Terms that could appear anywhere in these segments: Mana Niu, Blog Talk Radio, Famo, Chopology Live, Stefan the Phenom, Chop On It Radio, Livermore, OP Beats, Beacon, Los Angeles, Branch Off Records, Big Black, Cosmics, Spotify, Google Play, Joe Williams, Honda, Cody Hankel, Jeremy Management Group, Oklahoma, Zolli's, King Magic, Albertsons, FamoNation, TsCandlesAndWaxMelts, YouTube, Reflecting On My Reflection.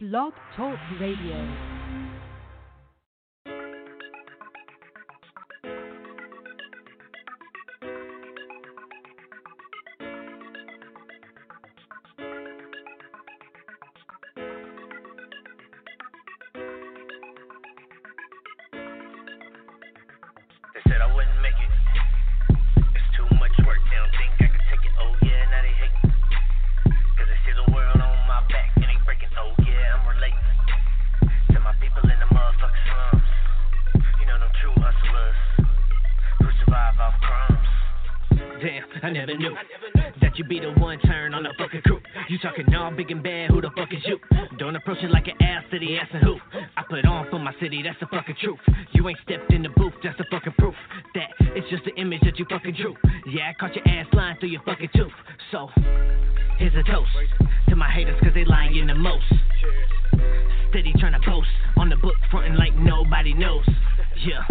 Blog Talk Radio. Big and bad, who the fuck is you? Don't approach it like an ass city, asking who? I put on for my city, that's the fucking truth. You ain't stepped in the booth, that's the fucking proof. That it's just the image that you fucking drew. Yeah, I caught your ass lying through your fucking tooth. So, here's a toast to my haters, cause they lying in the most. Steady trying to post on the book, fronting like nobody knows. Yeah,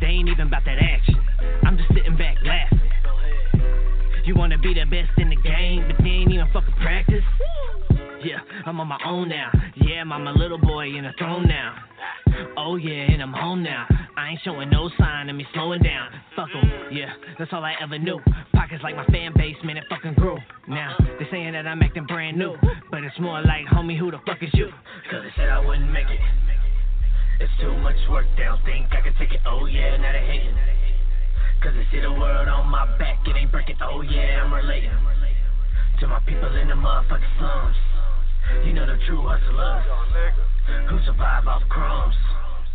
they ain't even about that action. I'm just sitting back laughing. You wanna be the best in the game, but they ain't even fucking practice. Yeah, I'm on my own now. Yeah, I'm a little boy in a throne now. Oh yeah, and I'm home now. I ain't showing no sign of me slowing down. Fuck 'em, yeah, that's all I ever knew. Pockets like my fan base, man, it fucking grew. Now, they saying that I'm acting brand new, but it's more like, homie, who the fuck is you? Cause they said I wouldn't make it. It's too much work, they don't think I can take it. Oh yeah, now they hating. Cause they see the world on my back, it ain't breaking, oh yeah, I'm relating to my people in the motherfucking slums. You know the true hustlers, who survive off crumbs.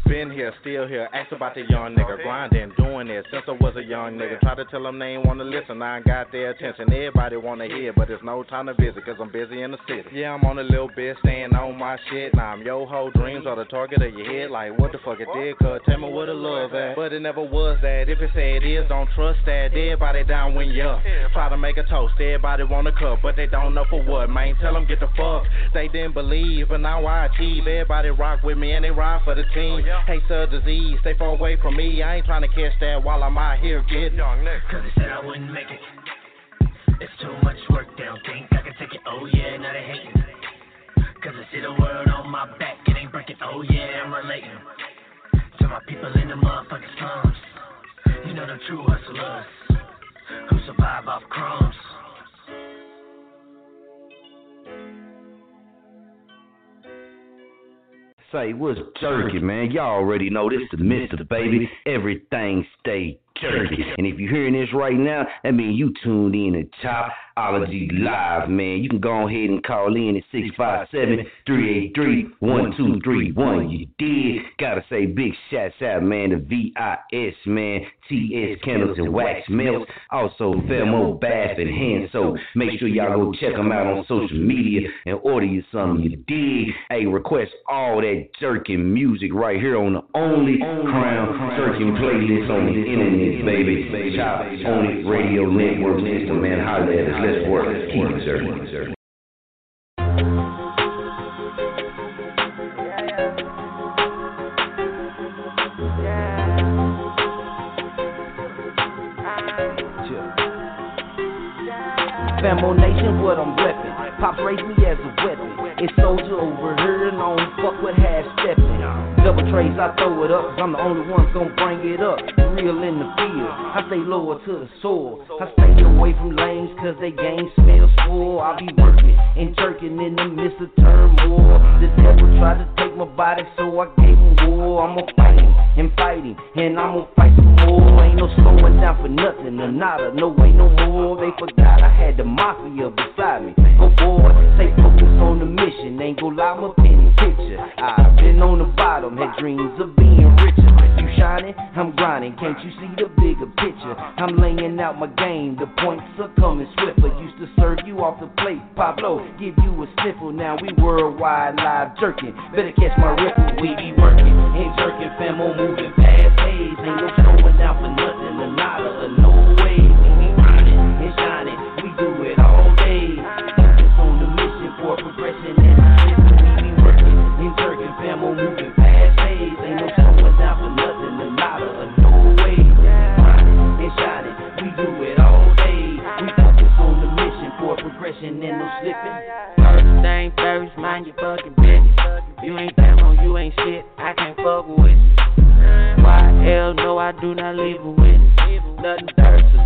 Been here, still here, asked about the young nigga. Grinding, doing it since I was a young nigga. Try to tell them they ain't wanna listen, I ain't got their attention. Everybody wanna hear, but there's no time to visit, cause I'm busy in the city. Yeah, I'm on a little bit, staying on my shit. Now I'm your whole dreams are the target of your head. Like, what the fuck it did, cuz tell me what it love at. But it never was that, if it said it is, don't trust that. Everybody down when you up. Try to make a toast, everybody wanna cup, but they don't know for what, man, tell them get the fuck. They didn't believe, but now I achieve. Everybody rock with me and they ride for the team. Hey, sir, disease, stay far away from me. I ain't trying to catch that while I'm out here getting on. Cause they said I wouldn't make it. It's too much work, they don't think I can take it. Oh yeah, now they hating. Cause I see the world on my back, it ain't breaking. Oh yeah, I'm relating to my people in the motherfucking slums. You know the true hustlers, who survive off crumbs. Say, what's jerky, man? Y'all already know this is Mr. Baby. Everything stay jerky. And if you're hearing this right now, that means you tuned in to Chopology Live, man. You can go ahead and call in at 657-383-1231. You did. Gotta say big shouts out, man, to VIS, man, TS Candles and Wax Melts. Also, Felmo Bath and Hand Soap. Make sure y'all go check them out on social media and order you something. You dig? Hey, request all that jerking music right here on the only Crown Jerking playlist on the internet, baby. Chop On It Radio Network. Mr. Man, holla at us. Let's work. Keep it jerking. Famo Nation, what I'm reppin'. Pops raised me as a weapon. It's soldier over here and I don't fuck with half-steppin'. Double trays, I throw it up, cause I'm the only one gon' bring it up. Real in the field, I stay lower to the soil. I stay away from lanes cause they gang smell swole. I be working and jerking in the midst of turmoil. The devil tried to take my body so I gave him war. I'ma fight him and fight him and I'ma fight some more. Ain't no slowing down for nothing or nada, no way no more. They forgot I had the mafia beside me. Go forward, stay focused on the mission. Ain't gon' lie, I'm a penny picture. I've been on the bottom, had dreams of being richer. You shining, I'm grinding. Can't you see the bigger picture? I'm laying out my game, the points are coming swifter. Used to serve you off the plate, Pablo, give you a sniffle. Now we worldwide live jerking. Better catch my ripple, we be working. Ain't jerking, fam, on moving past days. Ain't no showing out for nothing, a lot of the no way. We be grinding and shining, we do it all day. Focus on the mission for progression and shifting. We be working and jerking, fam, on moving past days. Ain't no showing out for nothing, a lot of the no way. We be grinding and shining, we do it all day. We focus on the mission for progression and no slipping. First thing first, mind your fucking business. You ain't down, you ain't shit, I can't fuck with you. YL, no, I do not leave a witness. Nothing thirsty,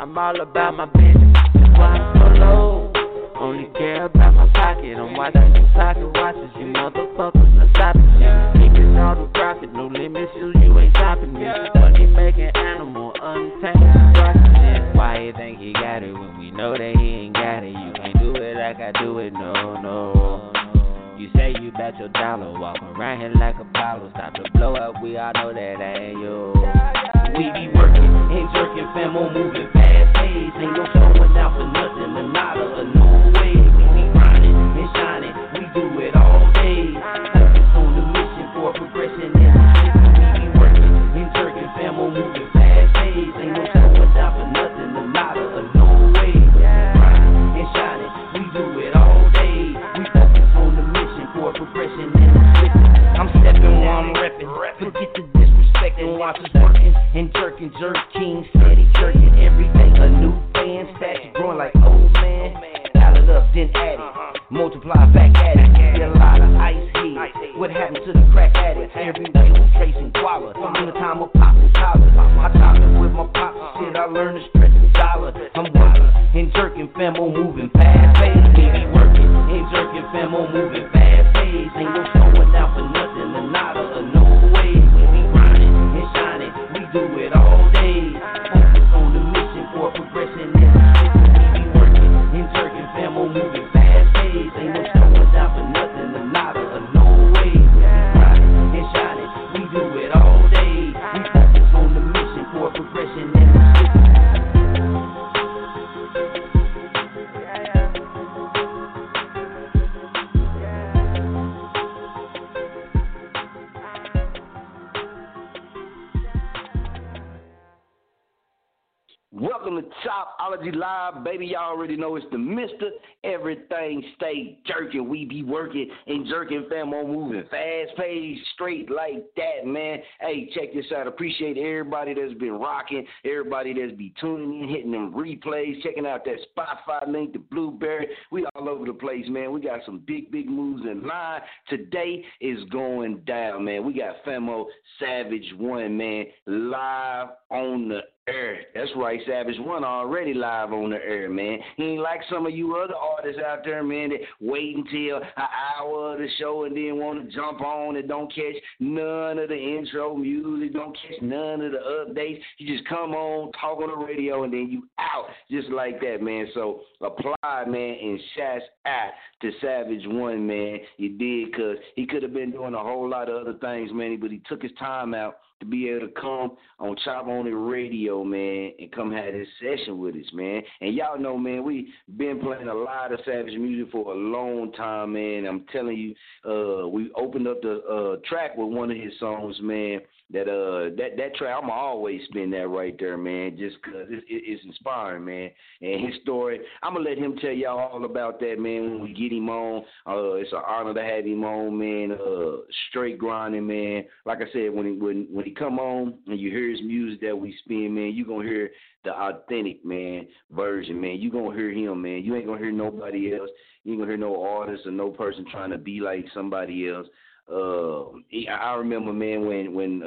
I'm all about my business. That's why I'm so low, only care about my pocket. I'm watching some socket watches, you motherfuckers are stopping me. Keeping all the profit, no limits, you ain't stopping me. Money making animal, untamed process. Why you think he got it when we know that he ain't got it? You can't do it like I do it, no. You say you bet your dollar, walking around here like Apollo. Stop the blow up, we all know that ain't you. We be working and jerking, fam, on moving fast days. Ain't no showing out for nothing, a lot of a no way. We be grinding and shining, we do it all day. Focus on the mission for progression and shifting. We be working and jerking, fam, on moving fast days. Ain't no showing out for nothing, a lot of a no way. We be grinding and shining, we do it all day. We focus on the mission for progression and shifting. I'm stepping while I'm repping. Forget the disrespect and watch us working and jerking, jerk king, steady jerking everything. A new fan, stats growing like old man. Dial it up, then add it, multiply back at it. Get a lot of ice here. What happened to the crack addicts? Every day we tracing guava. In the time of popping collars, I time it with my pop shit. I learned to stretch the dollar. I'm working and jerking, fam, on moving fast pace. We be working and jerking, fam, on moving fast pace. Ain't no showing out for nothing, a lot of the no way. We be grinding and shining, we do it all day. Focus on the mission for progression and shifting. We be working and jerking, fam, on moving fast pace. Ain't no showing out for nothing, a lot of the no way. We be grinding and shining, we do it all day. We focus on the mission for progression and shifting. Welcome to Chopology Live, baby. Y'all already know it's the Mr. Everything Stay Jerking. We be working and jerking, fam, on moving fast pace, straight like that, man. Hey, check this out. Appreciate everybody that's been rocking, everybody that's be tuning in, hitting them replays, checking out that Spotify link, the Blueberry. We all over the place, man. We got some big moves in line. Today is going down, man. We got Femo Savage One, man, live on the air. That's right, Savage One already live on the air, man. He ain't like some of you other artists out there, man, that wait until an hour of the show and then want to jump on and don't catch none of the intro music, don't catch none of the updates. You just come on, talk on the radio, and then you out just like that, man. So apply, man, and shouts out to Savage One, man. You did, because he could have been doing a whole lot of other things, man, but he took his time out to be able to come on Chop On It Radio, man, and come have this session with us, man. And y'all know, man, we been playing a lot of Savage music for a long time, man. I'm telling you, we opened up the track with one of his songs, man. That track, I'ma always spin that right there, man, just because it's inspiring, man. And his story, I'ma let him tell y'all all about that, man, when we get him on. It's an honor to have him on, man. Straight grinding, man. Like I said, when he come on and you hear his music that we spin, man, you gonna hear the authentic, man, version, man. You gonna hear him, man. You ain't gonna hear nobody else. You ain't gonna hear no artist or no person trying to be like somebody else. I remember, man, when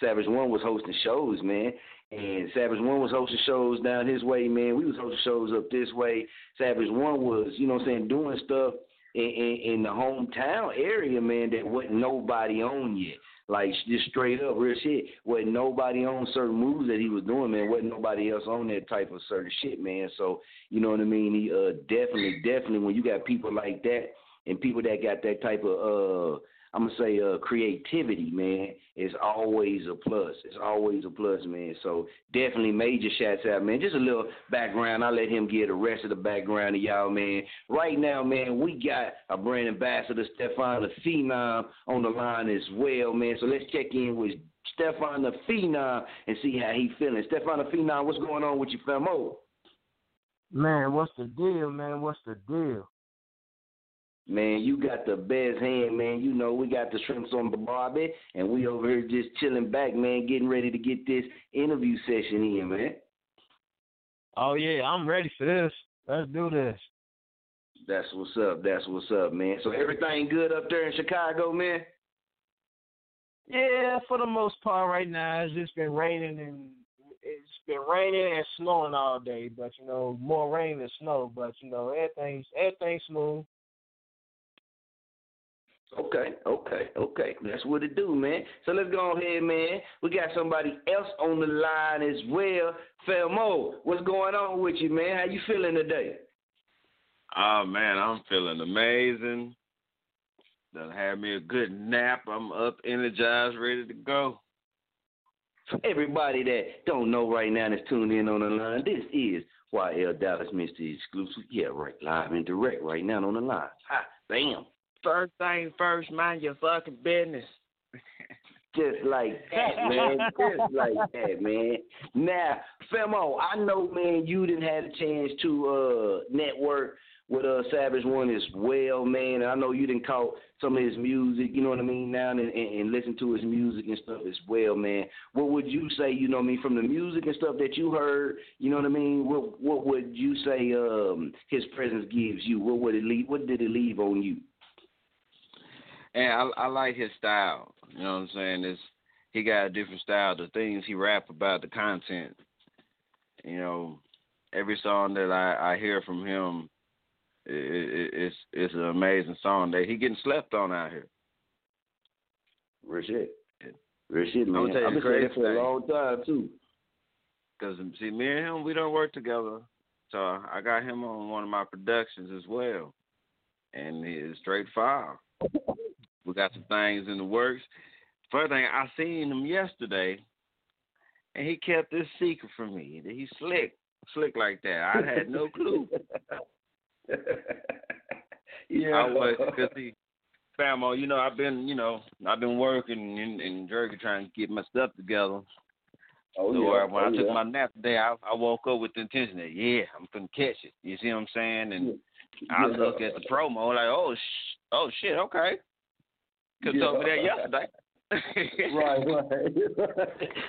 Savage One was hosting shows, man, and Savage One was hosting shows down his way, man. We was hosting shows up this way. Savage One was, you know what I'm saying, doing stuff in the hometown area, man, that wasn't nobody on yet. Like, just straight up, real shit. Wasn't nobody on certain moves that he was doing, man. Wasn't nobody else on that type of certain shit, man. So, you know what I mean? He definitely, when you got people like that, and people that got that type of, I'm going to say creativity, man, is always a plus. It's always a plus, man. So definitely major shouts out, man. Just a little background. I'll let him give the rest of the background to y'all, man. Right now, man, we got our brand ambassador, Stefan the Phenom, on the line as well, man. So let's check in with Stefan the Phenom and see how he feeling. Stefan the Phenom, what's going on with you, famo? Man, what's the deal, man? What's the deal? Man, you got the best hand, man. You know, we got the shrimps on the barbie, and we over here just chilling back, man, getting ready to get this interview session in, man. Oh, yeah, I'm ready for this. Let's do this. That's what's up. That's what's up, man. So everything good up there in Chicago, man? Yeah, for the most part right now, it's just been raining and snowing all day, but, you know, more rain than snow, but, you know, everything's smooth. Okay. That's what it do, man. So let's go ahead, man. We got somebody else on the line as well. Felmo, what's going on with you, man? How you feeling today? Oh, man, I'm feeling amazing. Done had me a good nap. I'm up, energized, ready to go. For everybody that don't know right now that's tuned in on the line, this is YL Dallas, Mr. Exclusive. Yeah, right, live and direct right now on the line. Ha, bam. First thing first, mind your fucking business. Just like that, man. Just like that, man. Now, Femo, I know, man, you didn't have a chance to network with Savage One as well, man. I know you didn't caught some of his music, you know what I mean, now and listen to his music and stuff as well, man. What would you say, you know what I mean, from the music and stuff that you heard, you know what I mean, what would you say his presence gives you? What did it leave on you? And I like his style, you know what I'm saying? He got a different style. The things he rap about, the content, you know, every song that I hear from him, it's an amazing song. That he getting slept on out here. Real shit, man. I'm gonna tell you, I've been saying for a long time too. Cause see, me and him, we don't work together. So I got him on one of my productions as well, and it's straight fire. We got some things in the works. First thing, I seen him yesterday, and he kept this secret from me. He's slick like that. I had no clue. Yeah, I was, because Famo, you know, I've been working and jerky trying to get my stuff together. Oh, so yeah. When I took my nap today, I woke up with the intention that, I'm going to catch it. You see what I'm saying? And I look at the promo like, oh shit, okay. Could have told me that yesterday. right.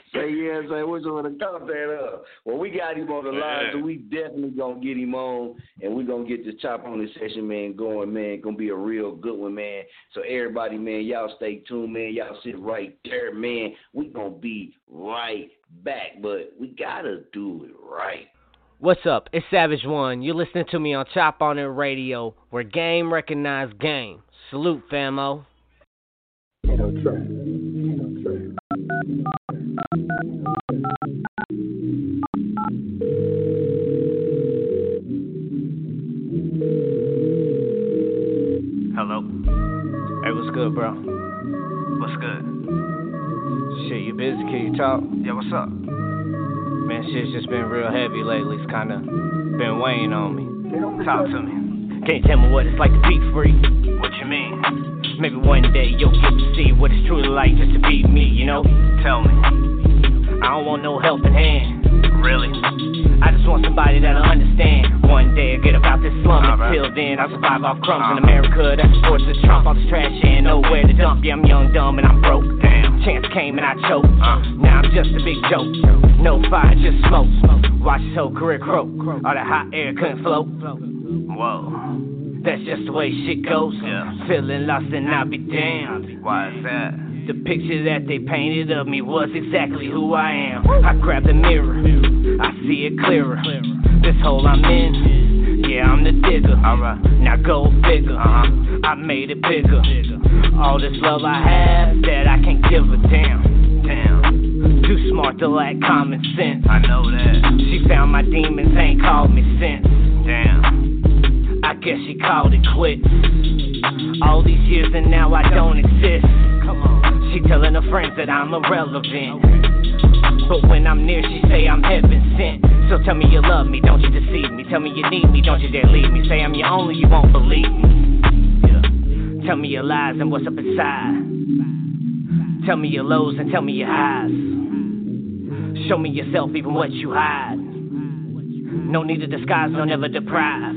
We're going to top that up. Well, we got him on the line, so we definitely going to get him on, and we're going to get this Chop On This session, man, going, man. It's going to be a real good one, man. So everybody, man, y'all stay tuned, man. Y'all sit right there, man. We're going to be right back, but we got to do it right. What's up? It's Savage One. You're listening to me on Chop On It Radio, where game recognize game. Salute, famo. Hello. Hey, what's good, bro? What's good? Shit, you busy? Can you talk? Yeah, what's up? Man, shit's just been real heavy lately. It's kind of been weighing on me. Talk to me. Can't tell me what it's like to be free. What you mean? Maybe one day you'll get to see what it's truly like just to be me, you know? Tell me. I don't want no helping hand. Really? I just want somebody that'll understand. One day I get about this slum. Right. Until then, I'll survive off crumbs in America. That's the force of Trump. All this trash and nowhere to dump. Yeah, I'm young, dumb, and I'm broke. Damn. Chance came and I choked. Now I'm just a big joke. No fire, just smoke. Watch this whole career croak. All that hot air couldn't float. Whoa. That's just the way shit goes. Feeling lost and I'll be damned. Why is that? The picture that they painted of me was exactly who I am. I grab the mirror, I see it clearer. This hole I'm in, yeah, I'm the digger. Alright, now go figure. I made it bigger. All this love I have that I can't give a damn. Too smart to lack common sense. I know that. She found my demons, ain't called me since. Damn. I guess she called it quits. All these years and now I don't exist. Come on. She telling her friends that I'm irrelevant. But when I'm near, she say I'm heaven sent. So tell me you love me, don't you deceive me. Tell me you need me, don't you dare leave me. Say I'm your only, you won't believe me. Yeah. Tell me your lies and what's up inside. Tell me your lows and tell me your highs. Show me yourself, even what you hide. No need to disguise, no never deprive.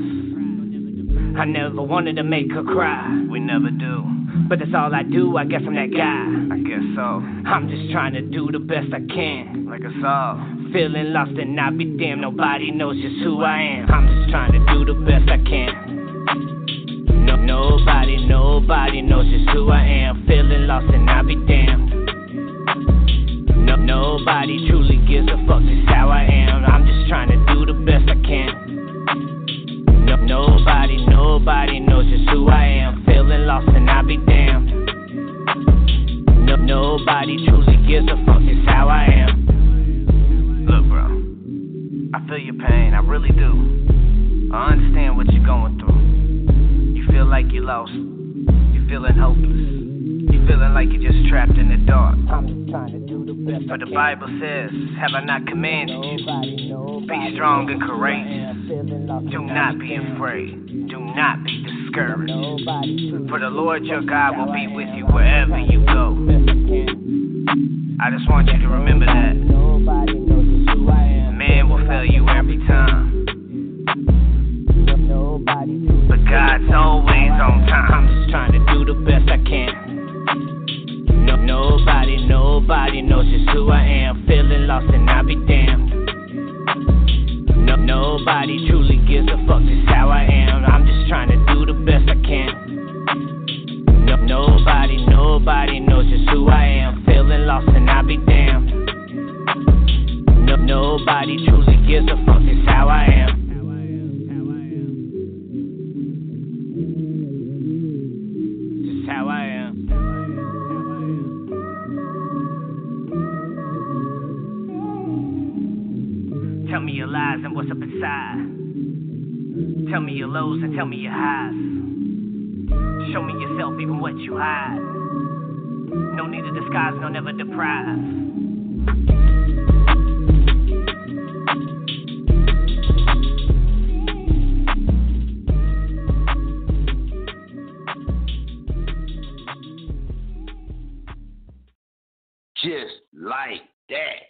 I never wanted to make her cry. We never do. But that's all I do, I guess I'm that guy. I guess so. I'm just trying to do the best I can. Like us all. Feeling lost and I be damned, nobody knows just who I am. I'm just trying to do the best I can. No, nobody knows just who I am. Feeling lost and I be damned. No, nobody truly gives a fuck just how I am. I'm just trying to do the best I can. No, nobody knows just who I am. Feeling lost and I be damned. No, nobody truly gives a fuck just how I am. Look, bro, I feel your pain, I really do. I understand what you're going through. You feel like you're lost. You're feeling hopeless. You're feeling like you're just trapped in the dark. But the Bible says, have I not commanded you? Be strong and courageous. Do not be afraid. Do not be discouraged. For the Lord your God will be with you wherever you go. I just want you to remember that. Man will fail you every time. But God's always on time. I'm just trying to do the best I can. No, nobody knows just who I am. Feeling lost and I be damned. No, nobody truly gives a fuck just how I am. I'm just trying to do the best I can. No, nobody knows just who I am. Feeling lost and I be damned. No, nobody truly gives a fuck just how I am. Tell me your lies and what's up inside. Tell me your lows and tell me your highs. Show me yourself, even what you hide. No need to disguise, no never deprive. Just like that.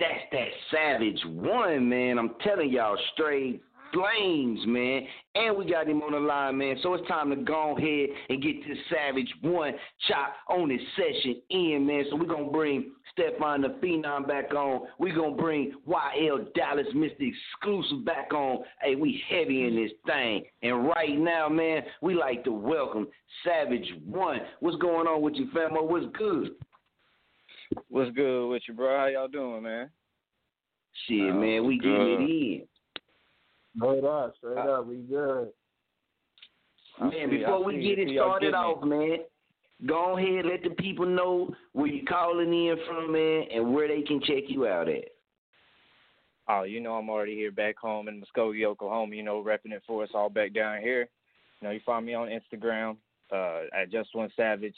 That's that Savage One, man. I'm telling y'all, straight flames, man. And we got him on the line, man. So it's time to go ahead and get this Savage One Chop On It session in, man. So we're going to bring Stefan the Phenom back on. We're going to bring YL Dallas, Mr. Exclusive, back on. Hey, we heavy in this thing. And right now, man, we like to welcome Savage One. What's going on with you, famo? What's good? What's good with you, bro? How y'all doing, man? Shit, man, we getting it in. Straight up, we good. Man, before we get it started off, man, go ahead, let the people know where you calling in from, man, and where they can check you out at. Oh, you know I'm already here back home in Muskogee, Oklahoma, you know, repping it for us all back down here. You know, you find me on Instagram at Just One Savage.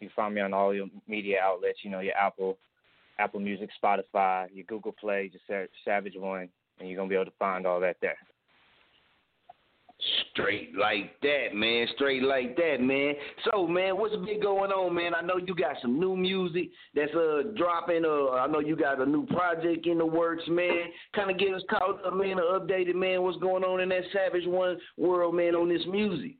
You find me on all your media outlets, you know, your Apple Music, Spotify, your Google Play, just Savage One, and you're going to be able to find all that there. Straight like that, man. So, man, what's been going on, man? I know you got some new music that's dropping. I know you got a new project in the works, man. Kind of get us caught up, man, updated, man, what's going on in that Savage One world, man, on this music.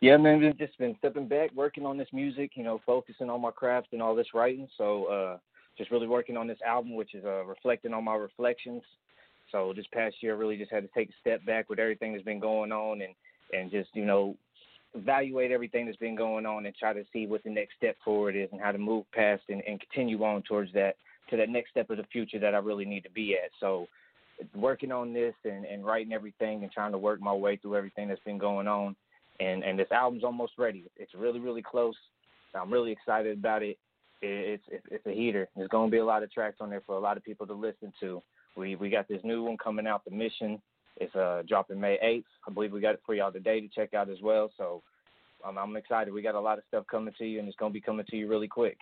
Yeah, man, we've just been stepping back, working on this music, you know, focusing on my craft and all this writing. So just really working on this album, which is Reflecting On My Reflections. So this past year, I really just had to take a step back with everything that's been going on and just, you know, evaluate everything that's been going on and try to see what the next step forward is and how to move past and continue on towards that, to that next step of the future that I really need to be at. So working on this and writing everything and trying to work my way through everything that's been going on. And this album's almost ready. It's really, really close. I'm really excited about it. It's a heater. There's going to be a lot of tracks on there for a lot of people to listen to. We got this new one coming out, The Mission. It's dropping May 8th. I believe we got it for y'all today to check out as well. So I'm excited. We got a lot of stuff coming to you, and it's going to be coming to you really quick.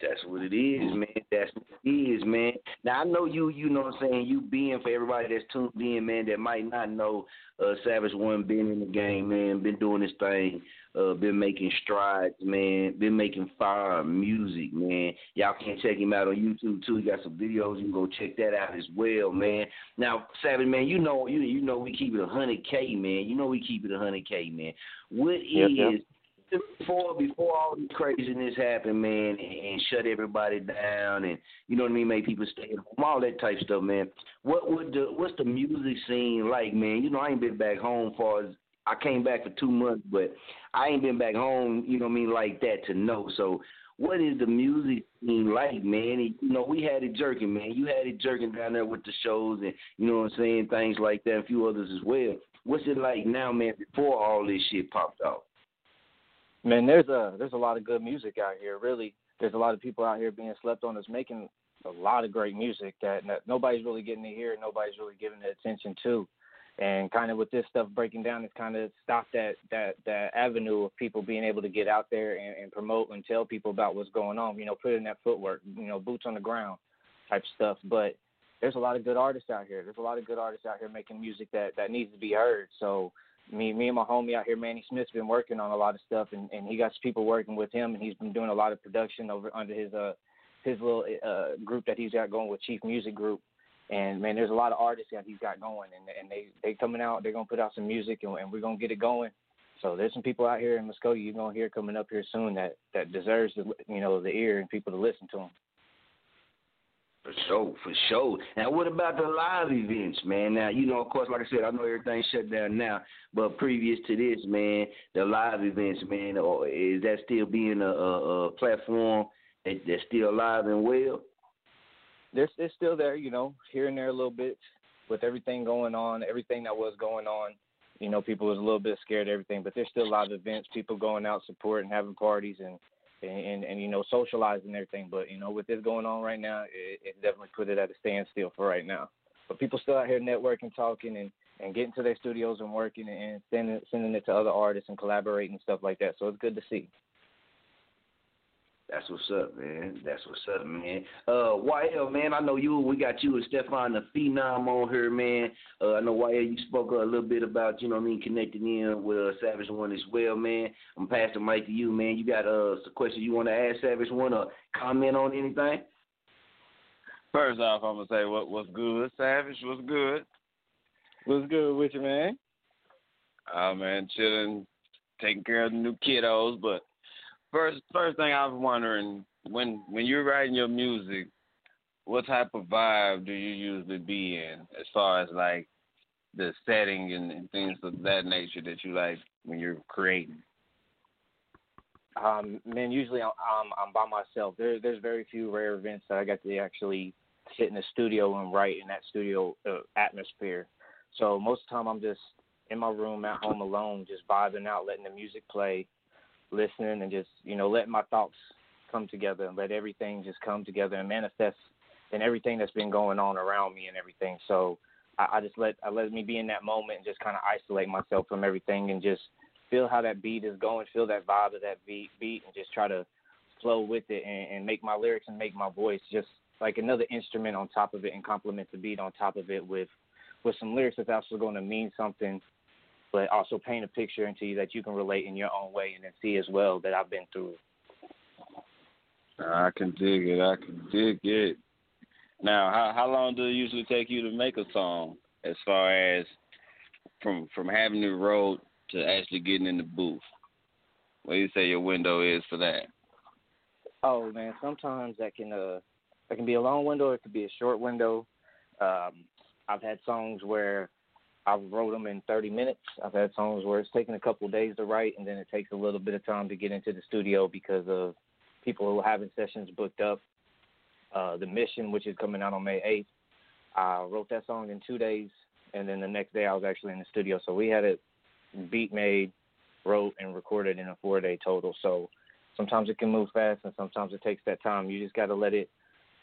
That's what it is, man. That's what it is, man. Now, I know you know what I'm saying, you being, for everybody that's tuned in, man, that might not know, Savage One been in the game, man, been doing this thing, been making strides, man, been making fire music, man. Y'all can check him out on YouTube, too. He got some videos. You can go check that out as well, man. Now, Savage, man, you know we keep it 100K, man. You know we keep it 100K, man. What is... Before all this craziness happened, man, and shut everybody down, and you know what I mean, make people stay at home, all that type stuff, man. What's the music scene like, man? You know, I ain't been back home I came back for 2 months, but I ain't been back home, you know what I mean, like that to know. So, what is the music scene like, man? And, you know, we had it jerking, man. You had it jerking down there with the shows, and you know what I'm saying, things like that, and a few others as well. What's it like now, man? Before all this shit popped off. Man, there's a lot of good music out here, really. There's a lot of people out here being slept on that's making a lot of great music that nobody's really getting to hear, nobody's really giving the attention to. And kind of with this stuff breaking down, it's kind of stopped that avenue of people being able to get out there and promote and tell people about what's going on, you know, put in that footwork, you know, boots on the ground type stuff. But there's a lot of good artists out here. There's a lot of good artists out here making music that needs to be heard. So... Me and my homie out here, Manny Smith's been working on a lot of stuff, and he got people working with him, and he's been doing a lot of production over under his little group that he's got going with Chief Music Group. And, man, there's a lot of artists that he's got going, and they coming out. They're going to put out some music, and we're going to get it going. So there's some people out here in Muskogee you're going to hear coming up here soon that deserves, the ear and people to listen to them. For sure. Now, what about the live events, man? Now, you know, of course, like I said, I know everything's shut down now, but previous to this, man, the live events, man, is that still being a platform that's still alive and well? It's still there, you know, here and there a little bit with everything going on, everything that was going on. You know, people was a little bit scared of everything, but there's still live events, people going out, supporting, having parties, and you know, socializing and everything. But, you know, with this going on right now, it definitely put it at a standstill for right now. But people still out here networking, talking, and getting to their studios and working and sending it to other artists and collaborating and stuff like that. So it's good to see. That's what's up, man. That's what's up, man. YL, man, I know we got you and Stefan the Phenom on here, man. I know, YL, you spoke a little bit about, you know what I mean, connecting in with Savage One as well, man. I'm passing the mic to you, man. You got a question you want to ask Savage One or comment on anything? First off, I'm going to say what's good, Savage? What's good? What's good with you, man? Oh, man, chilling, taking care of the new kiddos, but First thing I was wondering, when you're writing your music, what type of vibe do you usually be in as far as, like, the setting and things of that nature that you like when you're creating? Man, usually I'm by myself. There's very few rare events that I got to actually sit in the studio and write in that studio atmosphere. So most of the time I'm just in my room at home alone, just vibing out, letting the music play, listening, and just, you know, letting my thoughts come together and let everything just come together and manifest and everything that's been going on around me and everything. So I let me be in that moment and just kind of isolate myself from everything and just feel how that beat is going, feel that vibe of that beat and just try to flow with it and make my lyrics and make my voice just like another instrument on top of it and complement the beat on top of it with some lyrics that's actually going to mean something, but also paint a picture into you that you can relate in your own way and then see as well that I've been through it. I can dig it. Now, how long does it usually take you to make a song as far as from having the road to actually getting in the booth? What do you say your window is for that? Oh, man, sometimes that can be a long window or it could be a short window. I've had songs where I wrote them in 30 minutes. I've had songs where it's taken a couple of days to write, and then it takes a little bit of time to get into the studio because of people who are having sessions booked up. The Mission, which is coming out on May 8th, I wrote that song in 2 days, and then the next day I was actually in the studio. So we had it beat made, wrote, and recorded in a 4-day total. So sometimes it can move fast, and sometimes it takes that time. You just got to let it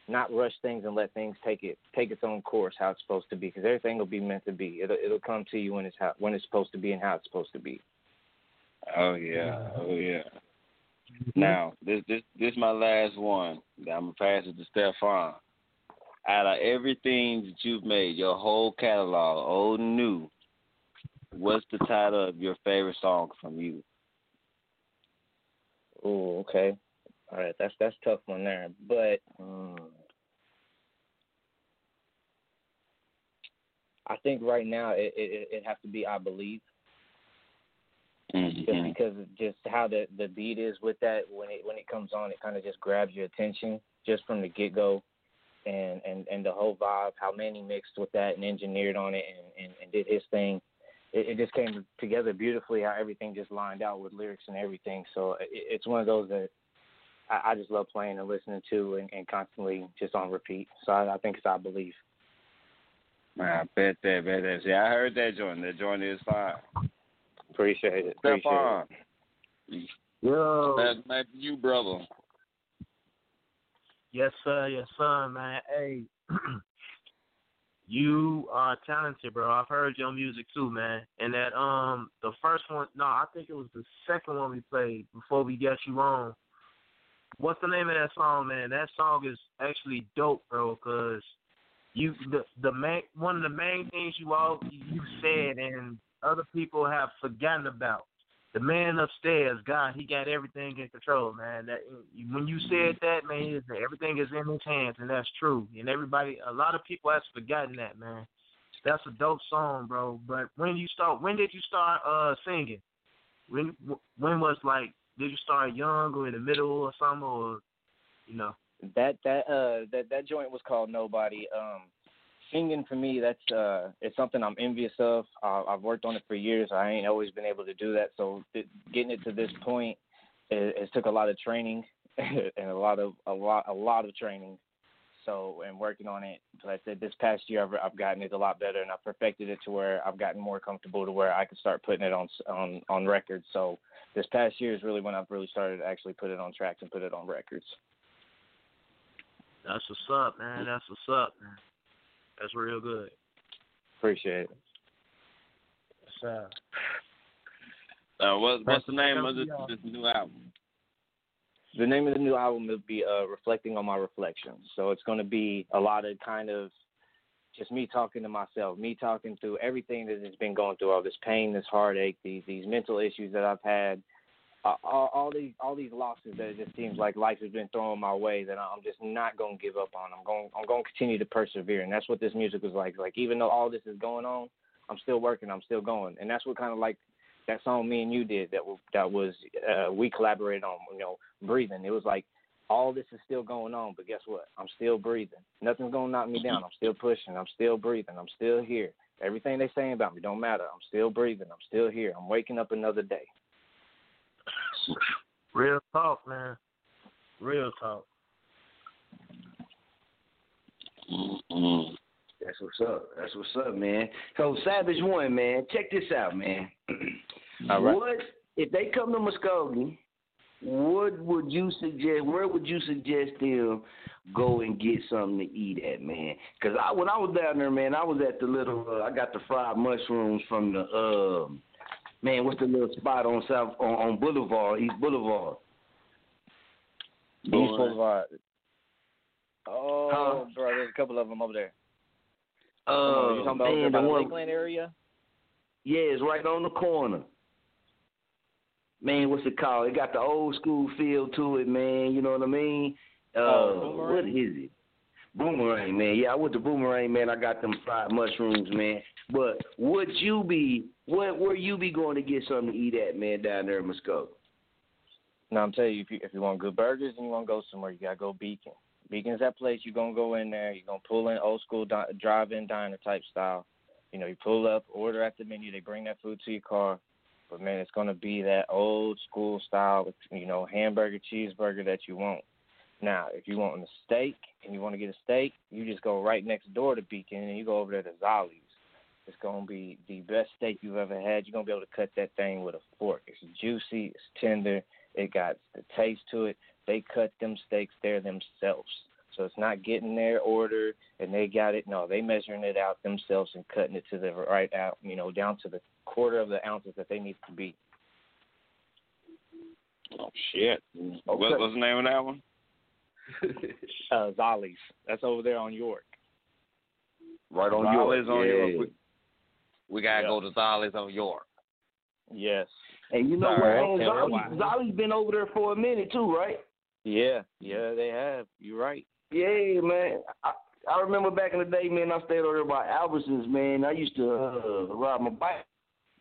not rush things and let things take its own course how it's supposed to be, because everything will be meant to be. It'll come to you when it's supposed to be and how it's supposed to be. Oh yeah, oh yeah. Mm-hmm. Now this is my last one. I'm gonna pass it to Stefan. Out of everything that you've made, your whole catalog, old and new, what's the title of your favorite song from you? Oh, okay. All right, that's a tough one there. But I think right now it has to be I Believe. Mm-hmm. Just because of just how the beat is with that, when it comes on, it kind of just grabs your attention just from the get-go. And the whole vibe, how Manny mixed with that and engineered on it and did his thing. It just came together beautifully, how everything just lined out with lyrics and everything. So it's one of those that I just love playing and listening to and constantly just on repeat. So I think it's I Believe. I bet that, See, I heard that joint. That joint is fire. Appreciate it. Stephon. That's you, brother. Yes, sir, man. Hey, you are talented, bro. I've heard your music too, man. And that the first one, no, I think it was the second one we played before we got you on. What's the name of that song, man? That song is actually dope, bro. Cause you the main one of the main things you said and other people have forgotten about. The man upstairs, God, he got everything in control, man. That, when you said that, man, everything is in his hands, and that's true. And a lot of people has forgotten that, man. That's a dope song, bro. But when did you start singing? When was did you start young or in the middle or something, or That joint was called Nobody. Singing for me, it's something I'm envious of. I've worked on it for years. I ain't always been able to do that. So getting it to this point, it took a lot of training and a lot of training. So and working on it. But I said this past year, I've gotten it a lot better, and I've perfected it to where I've gotten more comfortable to where I could start putting it on record. So this past year is really when I've really started to actually put it on tracks and put it on records. That's what's up, man. That's what's up, man. That's real good. Appreciate it. What's the name of this new album? The name of the new album will be Reflecting On My Reflection. So it's going to be a lot of kind of just me talking to myself, me talking through everything that has been going through, all this pain, this heartache, these mental issues that I've had, all these losses that it just seems like life has been throwing my way that I'm just not gonna give up on. I'm going to continue to persevere, and that's what this music was like. Like even though all this is going on, I'm still working. I'm still going, and that's what kind of like that song me and you did that was we collaborated on. Breathing. It was like all this is still going on, but guess what? I'm still breathing. Nothing's gonna knock me down. I'm still pushing. I'm still breathing. I'm still here. Everything they saying about me don't matter. I'm still breathing. I'm still here. I'm waking up another day. Real talk, man. Real talk. Mm-hmm. That's what's up. That's what's up, man. So, Savage One, man, check this out, man. All right. What if they come to Muskogee? What would you suggest? Where would you suggest them go and get something to eat at, man? Because when I was down there, man, I was at the little. I got the fried mushrooms from the. Man, what's the little spot on East Boulevard? East Boulevard. Oh, bro, there's a couple of them over there. You talking about over the Lakeland area? Yeah, it's right on the corner. Man, what's it called? It got the old school feel to it, man. You know what I mean? What is it? Boomerang, man. Yeah, I went to Boomerang, man. I got them fried mushrooms, man. But where you be going to get something to eat at, man, down there in Muskogee? Now, I'm telling you, if you want good burgers and you want to go somewhere, you got to go Beacon. Beacon's that place. You're going to go in there. You're going to pull in old school drive-in diner type style. You pull up, order at the menu. They bring that food to your car. But, man, it's going to be that old school style with, hamburger, cheeseburger that you want. Now, if you want a steak and you want to get a steak, you just go right next door to Beacon and you go over there to Zolli's. It's going to be the best steak you've ever had. You're going to be able to cut that thing with a fork. It's juicy. It's tender. It got the taste to it. They cut them steaks there themselves. So it's not getting their order and they got it. No, they measuring it out themselves and cutting it to the right out, you know, down to the quarter of the ounces that they need to be. Oh, shit. Okay. What's the name of that one? Zolli's. That's over there on York. Right on York. Zolli's on York. We got to go to Zolli's on York. Yes. And you know what? Zolli's been over there for a minute, too, right? Yeah. Yeah, they have. You're right. Yeah, man. I remember back in the day, man, I stayed over there by Albertsons, man. I used to ride my bike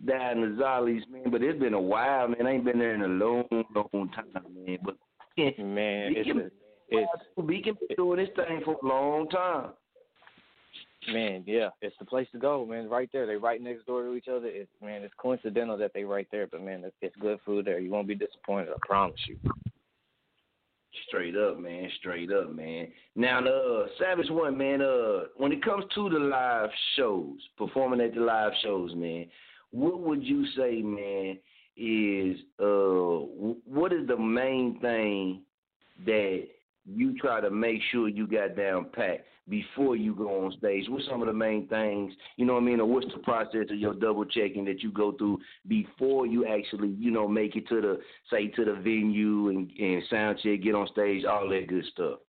down to Zolli's, man, but it's been a while, man. I ain't been there in a long time, man. But man, Beacon been doing this thing for a long time. Man, yeah, it's the place to go, man. Right there, they right next door to each other. It's coincidental that they right there, but man, it's good food there. You won't be disappointed, I promise you. Straight up, man. Now, Savage One, man. When it comes to the live shows, performing at the live shows, man, what would you say, man, is what is the main thing that you try to make sure you got down pat before you go on stage? What's some of the main things, you know what I mean, or what's the process of your double-checking that you go through before you actually, you know, make it to the, say, to the venue and sound check, get on stage, all that good stuff?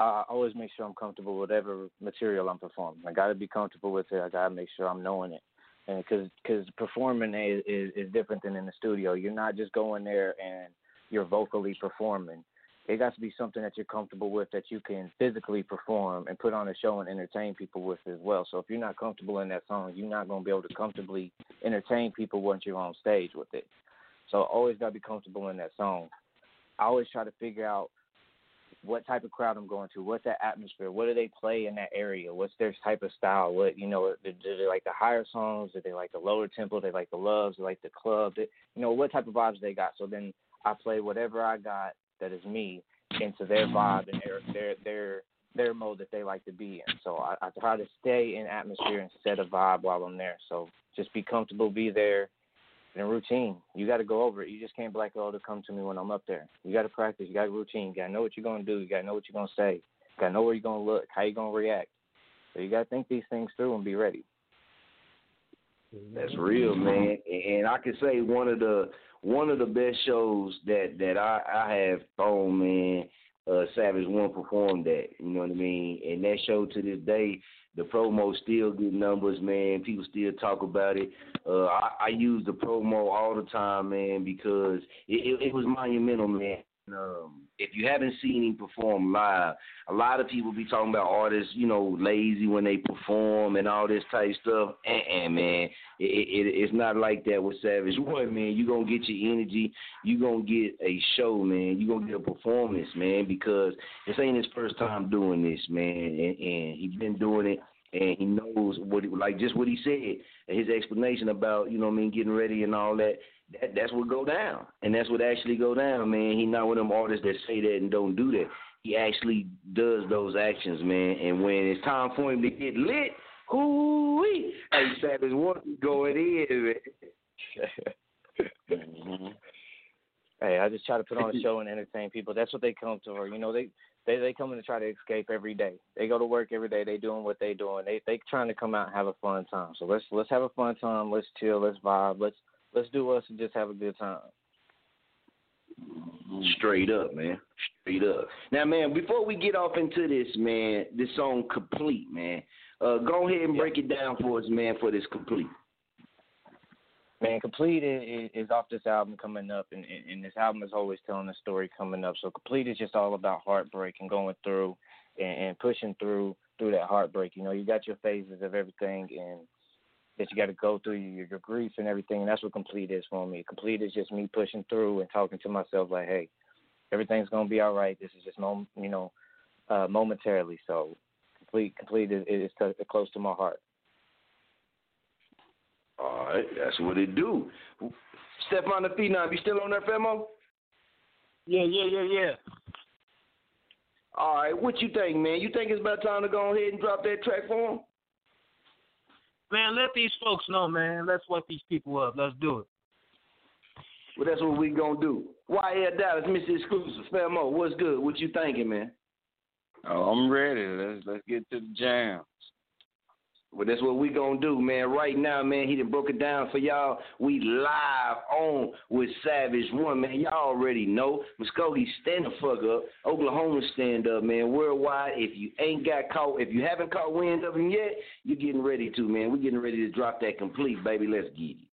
I always make sure I'm comfortable with whatever material I'm performing. I got to be comfortable with it. I got to make sure I'm knowing it. And because performing is different than in the studio. You're not just going there and you're vocally performing. It got to be something that you're comfortable with that you can physically perform and put on a show and entertain people with as well. So if you're not comfortable in that song, you're not going to be able to comfortably entertain people once you're on stage with it. So always got to be comfortable in that song. I always try to figure out what type of crowd I'm going to, what's that atmosphere, what do they play in that area, what's their type of style, what, you know, do they like the higher songs, do they like the lower tempo, do they like the loves, do they like the club, you know, what type of vibes they got. So then I play whatever I got that is me into their vibe and their mode that they like to be in. So I try to stay in atmosphere and set a vibe while I'm there. So just be comfortable, be there, and routine. You got to go over it. You just can't be like, oh, to come to me when I'm up there. You got to practice. You got to routine. You got to know what you're going to do. You got to know what you're going to say. You got to know where you're going to look, how you're going to react. So you got to think these things through and be ready. That's real, man. And I can say one of the best shows that I have thrown, man, Savage One performed at. You know what I mean? And that show to this day, the promo still get numbers, man. People still talk about it. I use the promo all the time, man, because it was monumental, man. If you haven't seen him perform live, a lot of people be talking about artists, you know, lazy when they perform and all this type of stuff. Man, it's not like that with Savage One, man. You're going to get your energy. You're going to get a show, man. You're going to get a performance, man, because this ain't his first time doing this, man. And he's been doing it. And he knows what he said, his explanation about, you know what I mean, getting ready and all that. That's what go down. And that's what actually go down, man. He not one of them artists that say that and don't do that. He actually does those actions, man. And when it's time for him to get lit, hoo-wee, hey, Savage One going in, man. Hey, I just try to put on a show and entertain people. That's what they come to her. You know, they come in to try to escape every day. They go to work every day. They doing what they doing. They trying to come out and have a fun time. So let's have a fun time. Let's chill. Let's vibe. Let's do us and just have a good time. Straight up, man. Now, man, before we get off into this, man, this song Complete, man, go ahead and break it down for us, man, for this Complete. Man, Complete is off this album coming up, and this album is always telling a story coming up. So Complete is just all about heartbreak and going through and pushing through that heartbreak. You know, you got your phases of everything and that you got to go through, your grief and everything, and that's what Complete is for me. Complete is just me pushing through and talking to myself like, hey, everything's going to be all right. This is just, momentarily. So Complete is close to my heart. All right, that's what it do. Stefan the Phenom, you still on there, Femo? Yeah. All right, what you think, man? You think it's about time to go ahead and drop that track for him? Man, let these folks know, man. Let's wake these people up. Let's do it. Well, that's what we gonna do. YL Dallas, Mr. Exclusive, Femo, what's good? What you thinking, man? Oh, I'm ready. Let's get to the jams. Well, that's what we gonna do, man. Right now, man, he done broke it down for y'all. We live on with Savage One, man. Y'all already know. Muskogee, stand the fuck up. Oklahoma, stand up, man. Worldwide, if you haven't caught wind of him yet, you're getting ready to, man. We're getting ready to drop that complete, baby. Let's get it.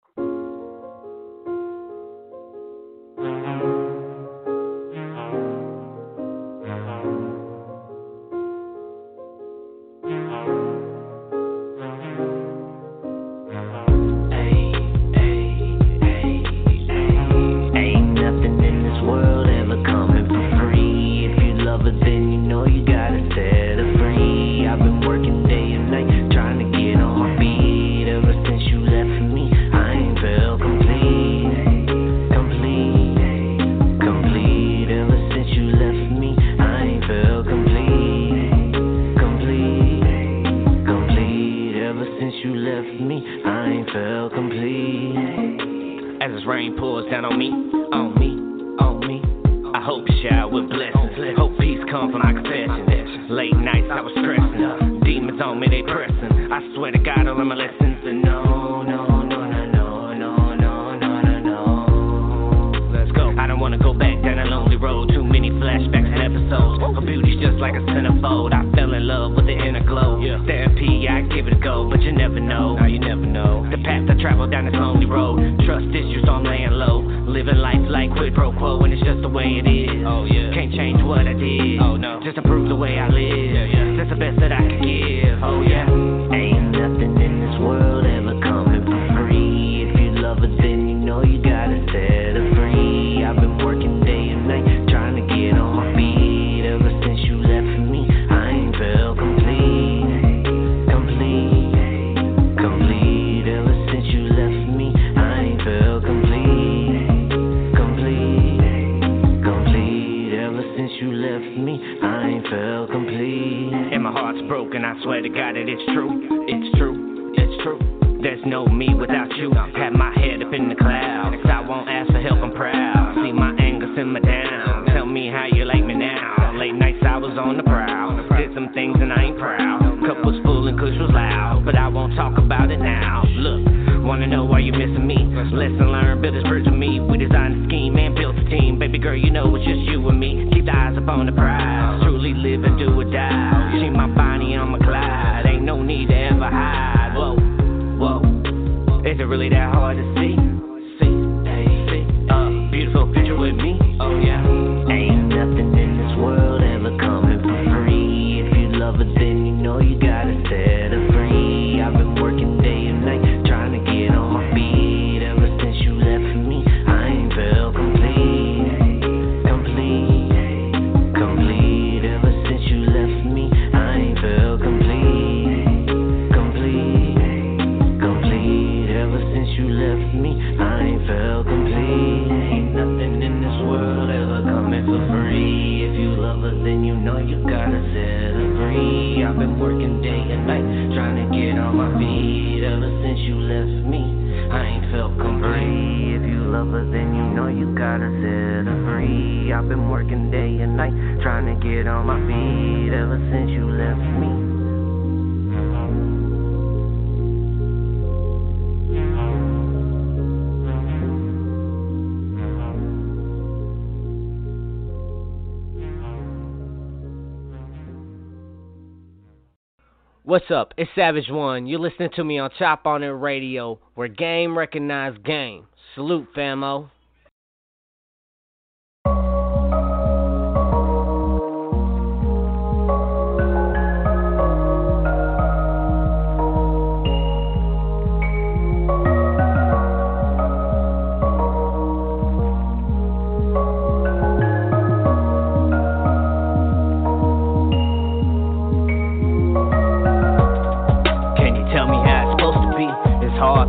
What's up? It's Savage One. You're listening to me on Chop On It Radio, where game recognize game. Salute, famo.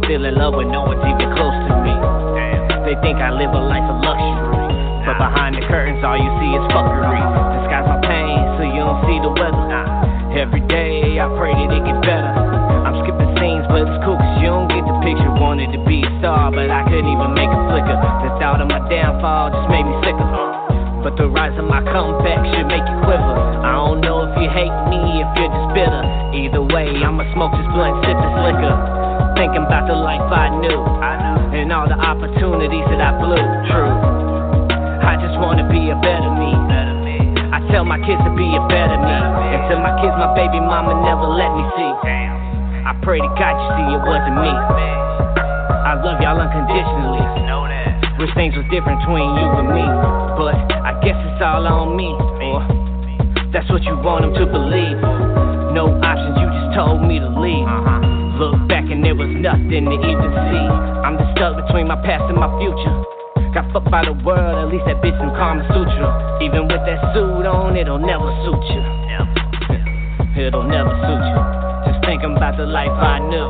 Still in love with no one's even close to me. Damn. They think I live a life of luxury, but behind the curtains all you see is fuckery. Disguise my pain so you don't see the weather. Every day I pray that it get better. I'm skipping scenes but it's cool cause you don't get the picture. Wanted to be a star but I couldn't even make a flicker. The thought of my downfall just made me sicker. but the rise of my comeback should make you quiver. I don't know if you hate me, if you're just bitter. Either way, I'ma smoke this blunt, sip this liquor. Thinking about the life I knew, and all the opportunities that I blew. True, I just wanna be a better me. I tell my kids to be a better me, and tell my kids my baby mama never let me see. I pray to God you see it wasn't me. I love y'all unconditionally. Wish things was different between you and me, but I guess it's all on me. Or that's what you want them to believe. No options, you just told me to leave. Look back and there was nothing to even see. I'm just stuck between my past and my future. Got fucked by the world, at least that bitch some Karma Sutra. Even with that suit on, it'll never suit you. It'll never suit you. Just thinking about the life I knew.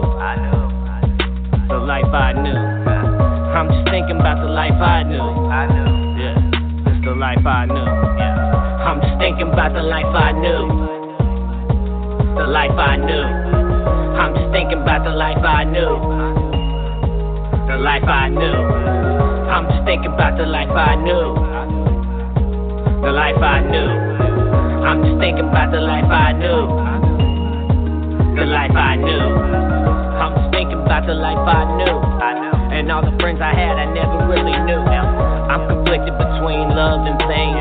The life I knew. I'm just thinking about the life I knew. Yeah, it's the life I knew. Yeah, I'm just thinking about the life I knew. The life I knew. I'm just thinking about the life I knew. The life I knew. I'm just thinking about the life I knew. The life I knew. I'm just thinking about the life I knew. The life I knew. I'm just thinking about the life I knew. And all the friends I had, I never really knew. I'm conflicted between love and pain.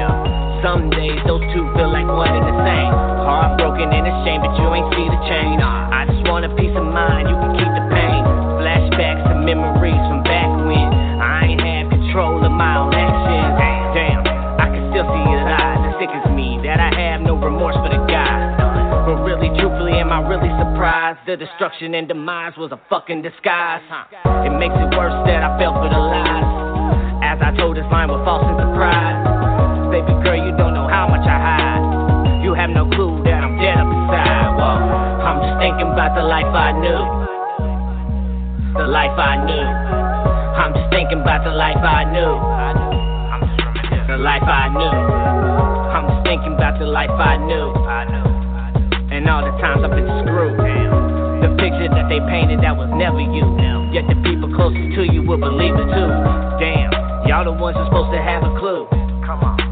Some days those two feel like one and the same. Heartbroken and ashamed, but you ain't see the change. I just want a peace of mind, you can keep the pain. Flashbacks and memories from back when I ain't had control of my own actions. Damn, I can still see his eyes. It sickens me that I have no remorse for the guy. But really, truthfully, am I really surprised? The destruction and demise was a fucking disguise. It makes it worse that I fell for the lies. As I told this line with false sense of pride. Baby girl, you don't know how much I hide. You have no clue that I'm dead up inside. Whoa. I'm just thinking about the life I knew. The life I knew. I'm just thinking about the life I knew. The life I knew. I'm just thinking about the life I knew. And all the times I've been screwed. The picture that they painted, that was never you. Yet the people closest to you will believe it too. Damn, y'all the ones who's supposed to have a clue.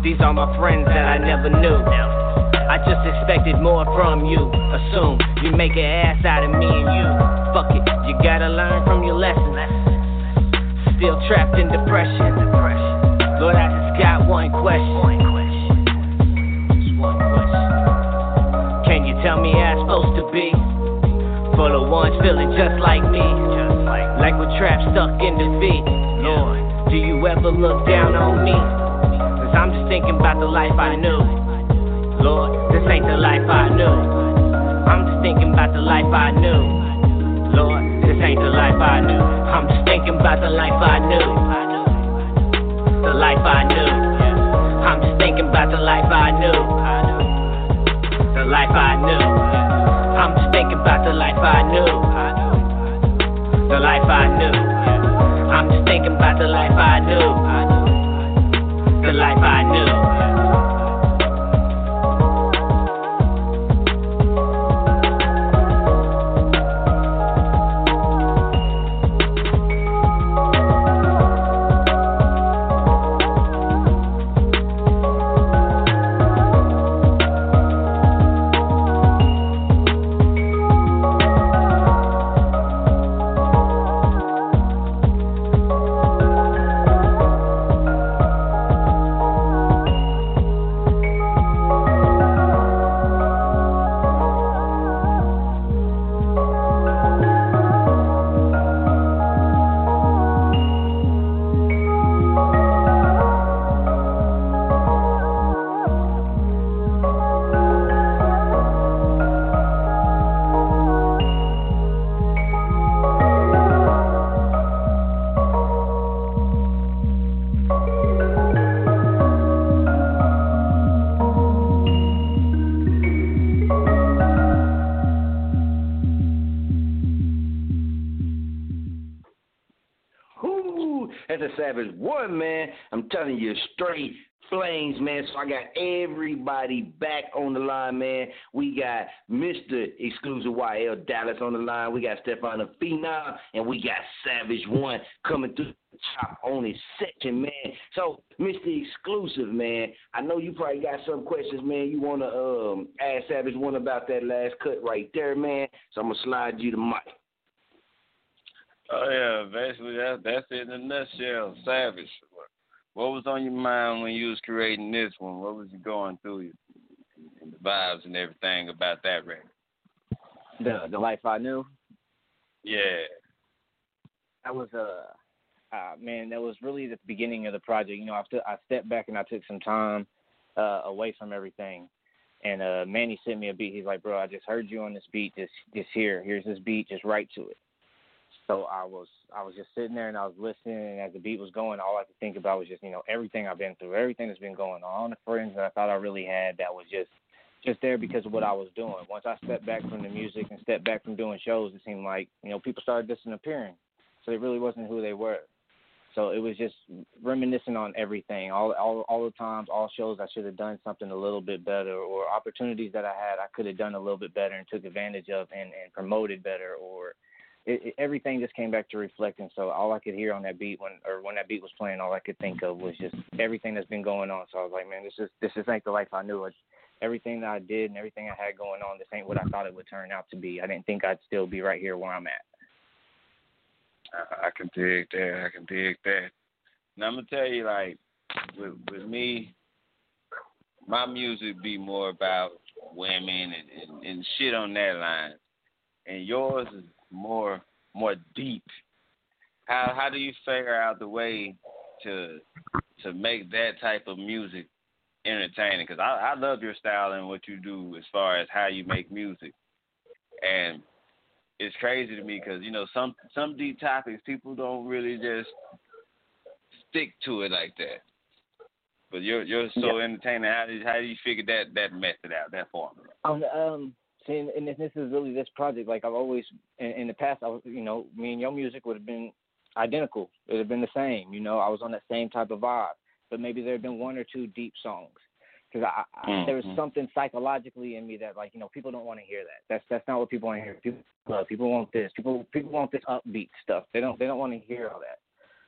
These are my friends that I never knew. I just expected more from you. Assume you make an ass out of me and you. Fuck it, you gotta learn from your lessons. Still trapped in depression. Lord, I just got one question. Tell me how it's supposed to be. For the ones feeling just like me. Like we're trapped stuck in defeat. Lord, do you ever look down on me? Cause I'm just thinking about the life I knew. Lord, this ain't the life I knew. I'm just thinking about the life I knew. Lord, this ain't the life I knew. I'm just thinking about the life I knew. The life I knew. I'm just thinking about the life I knew. The life I knew. I'm just thinking about the life I knew. The life I knew. I'm just thinking about the life I knew. The life I knew. Savage One, man. I'm telling you, straight flames, man. So I got everybody back on the line, man. We got Mr. Exclusive YL Dallas on the line. We got Stefan the Phenom, and we got Savage One coming through Chop On It section, man. So, Mr. Exclusive, man, I know you probably got some questions, man. You want to ask Savage One about that last cut right there, man. So, I'm going to slide you the mic. Oh, yeah. Basically, that's it in a nutshell. Savage, what was on your mind when you was creating this one? What was you going through? You? And the vibes and everything about that record. The Life I Knew? Yeah. That was man, that was really the beginning of the project. You know, I stepped back and I took some time away from everything. And Manny sent me a beat. He's like, bro, I just heard you on this beat. Just here's this beat. Just write to it. So I was just sitting there and I was listening. And as the beat was going, all I could think about was just, you know, everything I've been through, everything that's been going on, the friends that I thought I really had that was just there because of what I was doing. Once I stepped back from the music and stepped back from doing shows, it seemed like, you know, people started disappearing. So they really wasn't who they were. So it was just reminiscing on everything, all the times, all shows I should have done something a little bit better, or opportunities that I had I could have done a little bit better and took advantage of and promoted better, or everything just came back to reflecting. So all I could hear on that beat when that beat was playing, all I could think of was just everything that's been going on. So I was like, man, this just ain't the life I knew. It's everything that I did and everything I had going on, this ain't what I thought it would turn out to be. I didn't think I'd still be right here where I'm at. I can dig that. Now, I'm going to tell you, like, with me, my music be more about women and shit on that line. And yours is more deep. How do you figure out the way to make that type of music entertaining? Because I love your style and what you do as far as how you make music. And it's crazy to me because, you know, some deep topics, people don't really just stick to it like that. But you're so entertaining. How do you figure that method out, that formula? And this is really this project. Like I've always, in the past, I was, you know, me and your music would have been identical. It would have been the same. You know, I was on that same type of vibe. But maybe there have been one or two deep songs. Because there was something psychologically in me that, like, you know, people don't want to hear that. That's not what people want to hear. People want this. People want this upbeat stuff. They don't want to hear all that.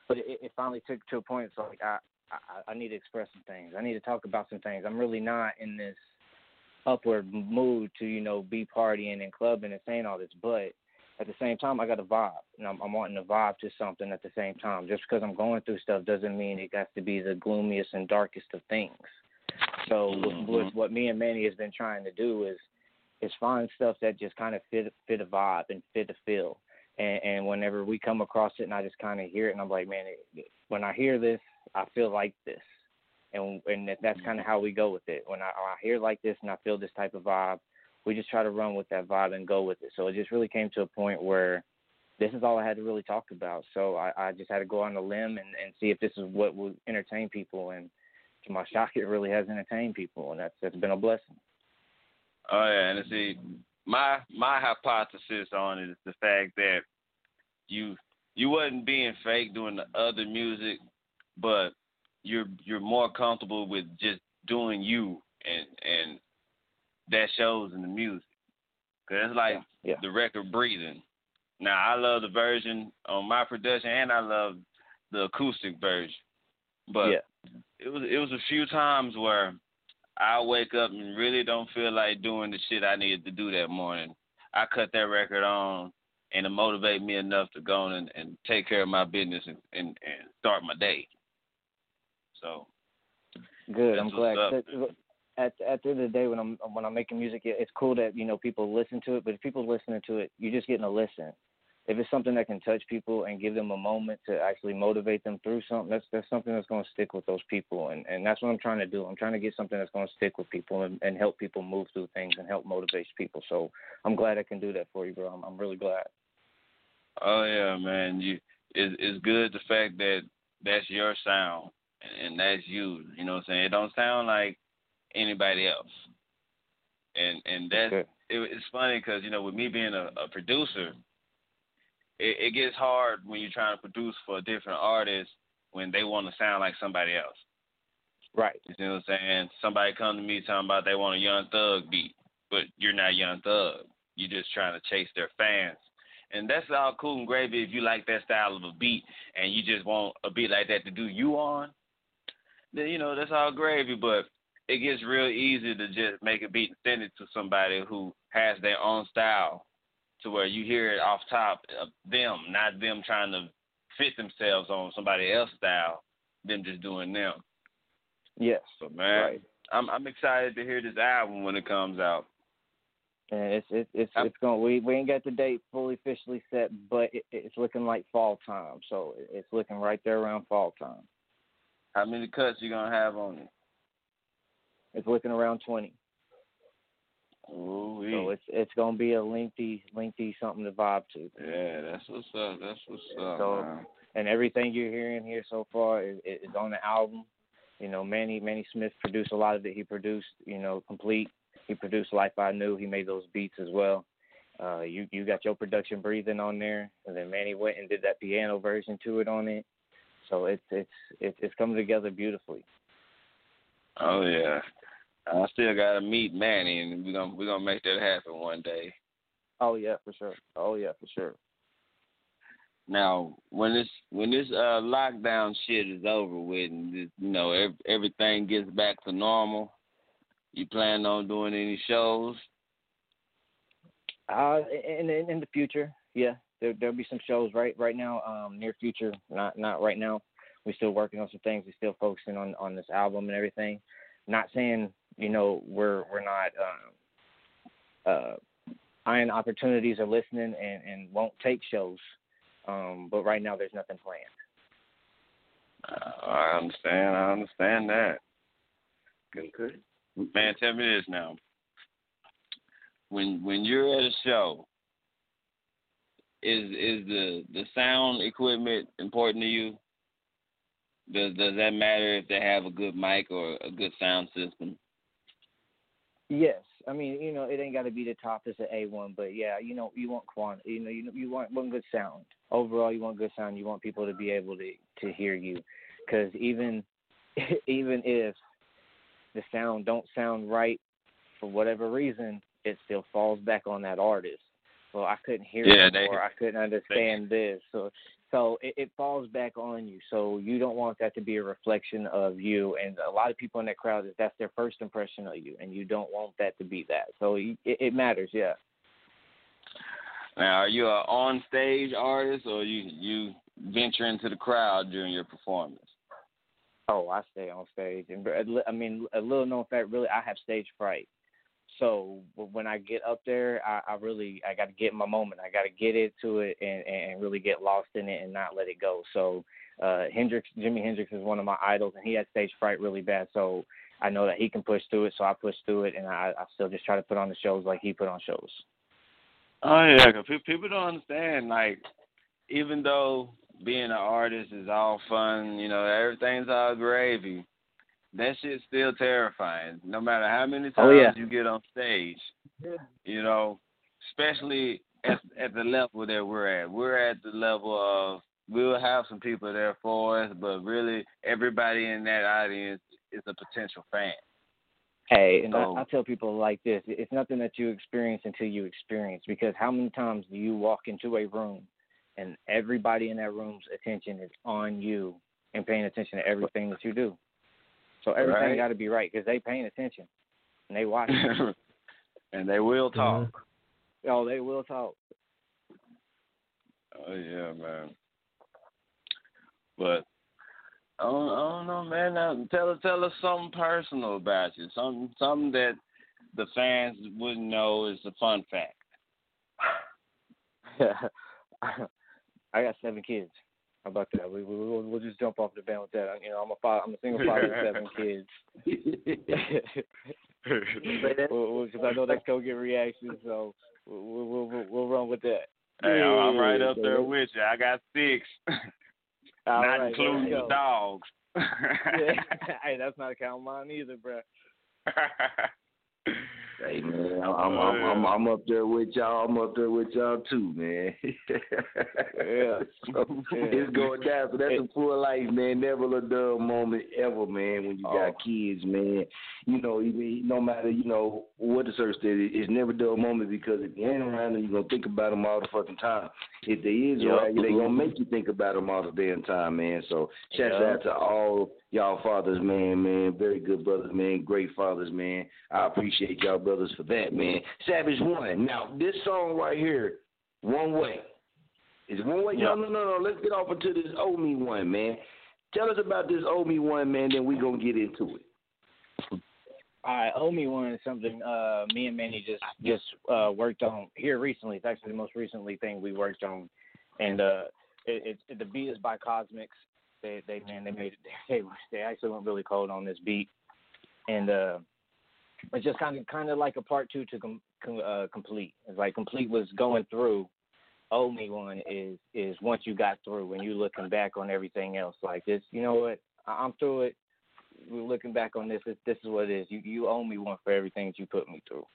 But it finally took to a point. It's like I need to express some things. I need to talk about some things. I'm really not in this upward mood to, you know, be partying and clubbing and saying all this, but at the same time I got a vibe and I'm wanting to vibe to something at the same time. Just because I'm going through stuff doesn't mean it has to be the gloomiest and darkest of things. So with what me and Manny has been trying to do is find stuff that just kind of fit a vibe and fit a feel, and whenever we come across it and I just kind of hear it and I'm like, man, when I hear this I feel like this. And that's kind of how we go with it. When I hear like this and I feel this type of vibe, we just try to run with that vibe and go with it. So it just really came to a point where this is all I had to really talk about. So I just had to go on a limb and see if this is what would entertain people. And to my shock, it really has entertained people, and that's been a blessing. Oh, yeah, and see, my hypothesis on it is the fact that you wasn't being fake doing the other music, but you're more comfortable with just doing you, and that shows in the music. Because it's like the record Breathing. Now, I love the version on my production, and I love the acoustic version. But it was a few times where I wake up and really don't feel like doing the shit I needed to do that morning. I cut that record on, and it motivated me enough to go and take care of my business and start my day. So good. I'm glad. At the end of the day, when I'm making music, it's cool that, you know, people listen to it. But if people listening to it, you're just getting a listen. If it's something that can touch people and give them a moment to actually motivate them through something, that's something that's going to stick with those people. And that's what I'm trying to do. I'm trying to get something that's going to stick with people and help people move through things and help motivate people. So I'm glad I can do that for you, bro. I'm really glad. Oh yeah, man. It's good the fact that that's your sound. And that's you know what I'm saying? It don't sound like anybody else. And that's okay. It's funny because, you know, with me being a producer, it gets hard when you're trying to produce for a different artist when they want to sound like somebody else. Right. You know what I'm saying? Somebody come to me talking about they want a Young Thug beat, but you're not Young Thug. You're just trying to chase their fans. And that's all cool and gravy if you like that style of a beat and you just want a beat like that to do you on. Then, you know, that's all gravy, but it gets real easy to just make a beat and send it to somebody who has their own style to where you hear it off top of them, not them trying to fit themselves on somebody else's style, them just doing them. Yes. So, man, right. I'm excited to hear this album when it comes out. And it's going. We ain't got the date fully officially set, but it's looking like fall time. So it's looking right there around fall time. How many cuts you gonna have on it? It's looking around 20. Ooh-wee. So it's gonna be a lengthy something to vibe to. Yeah, that's what's up. So, man. And everything you're hearing here so far is on the album. You know, Manny Smith produced a lot of it. He produced, Complete. He produced Life I Knew. He made those beats as well. You got your production Breathing on there, and then Manny went and did that piano version to it on it. So it's coming together beautifully. Oh yeah, I still gotta meet Manny, and we're gonna make that happen one day. Oh yeah, for sure. Now when this lockdown shit is over with, and everything gets back to normal. You plan on doing any shows? In the future, yeah. There'll be some shows right now, near future. Not right now. We're still working on some things. We're still focusing on this album and everything. Not saying, we're not eyeing opportunities or listening and won't take shows. But right now there's nothing planned. I understand that. Good. Man, tell me this now. When you're at a show, is the sound equipment important to you? Does that matter if they have a good mic or a good sound system? Yes, I mean, it ain't got to be the top as an A1, but yeah, you want quantity. You want good sound. Overall, you want good sound. You want people to be able to hear you, because even if the sound don't sound right for whatever reason, it still falls back on that artist. Well, I couldn't hear it, or I couldn't understand this. So it falls back on you. So you don't want that to be a reflection of you. And a lot of people in that crowd, that's their first impression of you, and you don't want that to be that. So it matters, yeah. Now, are you an on-stage artist, or you venture into the crowd during your performance? Oh, I stay on stage. And I mean, a little known fact, really, I have stage fright. So when I get up there, I got to get in my moment. I got to get into it and really get lost in it and not let it go. So Jimi Hendrix is one of my idols, and he had stage fright really bad. So I know that he can push through it, so I push through it, and I still just try to put on the shows like he put on shows. Oh, yeah, 'cause people don't understand, like, even though being an artist is all fun, everything's all gravy, that shit's still terrifying. No matter how many times you get on stage, especially at the level that we're at. We're at the level of, we'll have some people there for us, but really everybody in that audience is a potential fan. Hey, and I tell people like this, it's nothing that you experience until you experience, because how many times do you walk into a room and everybody in that room's attention is on you and paying attention to everything that you do? So everything got to be right, because they paying attention and they watch. And they will talk. Oh, they will talk. Oh, yeah, man. But I don't know, man. Now, tell us something personal about you, something that the fans wouldn't know is a fun fact. I got 7 kids. How about that? We'll just jump off the van with that. I'm a single father with 7 kids. Because I know that's gonna get reactions, so we'll run with that. Hey, I'm right up there with you. I got 6, not including the dogs. Hey, that's not counting mine either, bro. Hey man, I'm up there with y'all. I'm up there with y'all too, man. Yeah, so, it's going down. So that's a full life, man. Never a dull moment ever, man. When you got kids, man, you know, even no matter what the search is, it's never a dull moment because if you ain't around them, you are gonna think about them all the fucking time. If they is right, they gonna make you think about them all the damn time, man. So shout out to all y'all fathers, man, very good brothers, man, great fathers, man. I appreciate y'all brothers for that, man. Savage One. Now, this song right here, One Way. Is One Way? Yeah. No. Let's get off into this Owe Me One, man. Tell us about this Owe Me One, man, then we're going to get into it. All right, Owe Me One is something me and Manny just worked on here recently. It's actually the most recently thing we worked on. And the beat is by Cosmics. They actually went really cold on this beat, and it's just kind of like a part two to complete. It's like complete was going through. Owe Me One is once you got through and you looking back on everything else like this. You know what? I'm through it. We're looking back on this. This is what it is. You owe me one for everything that you put me through.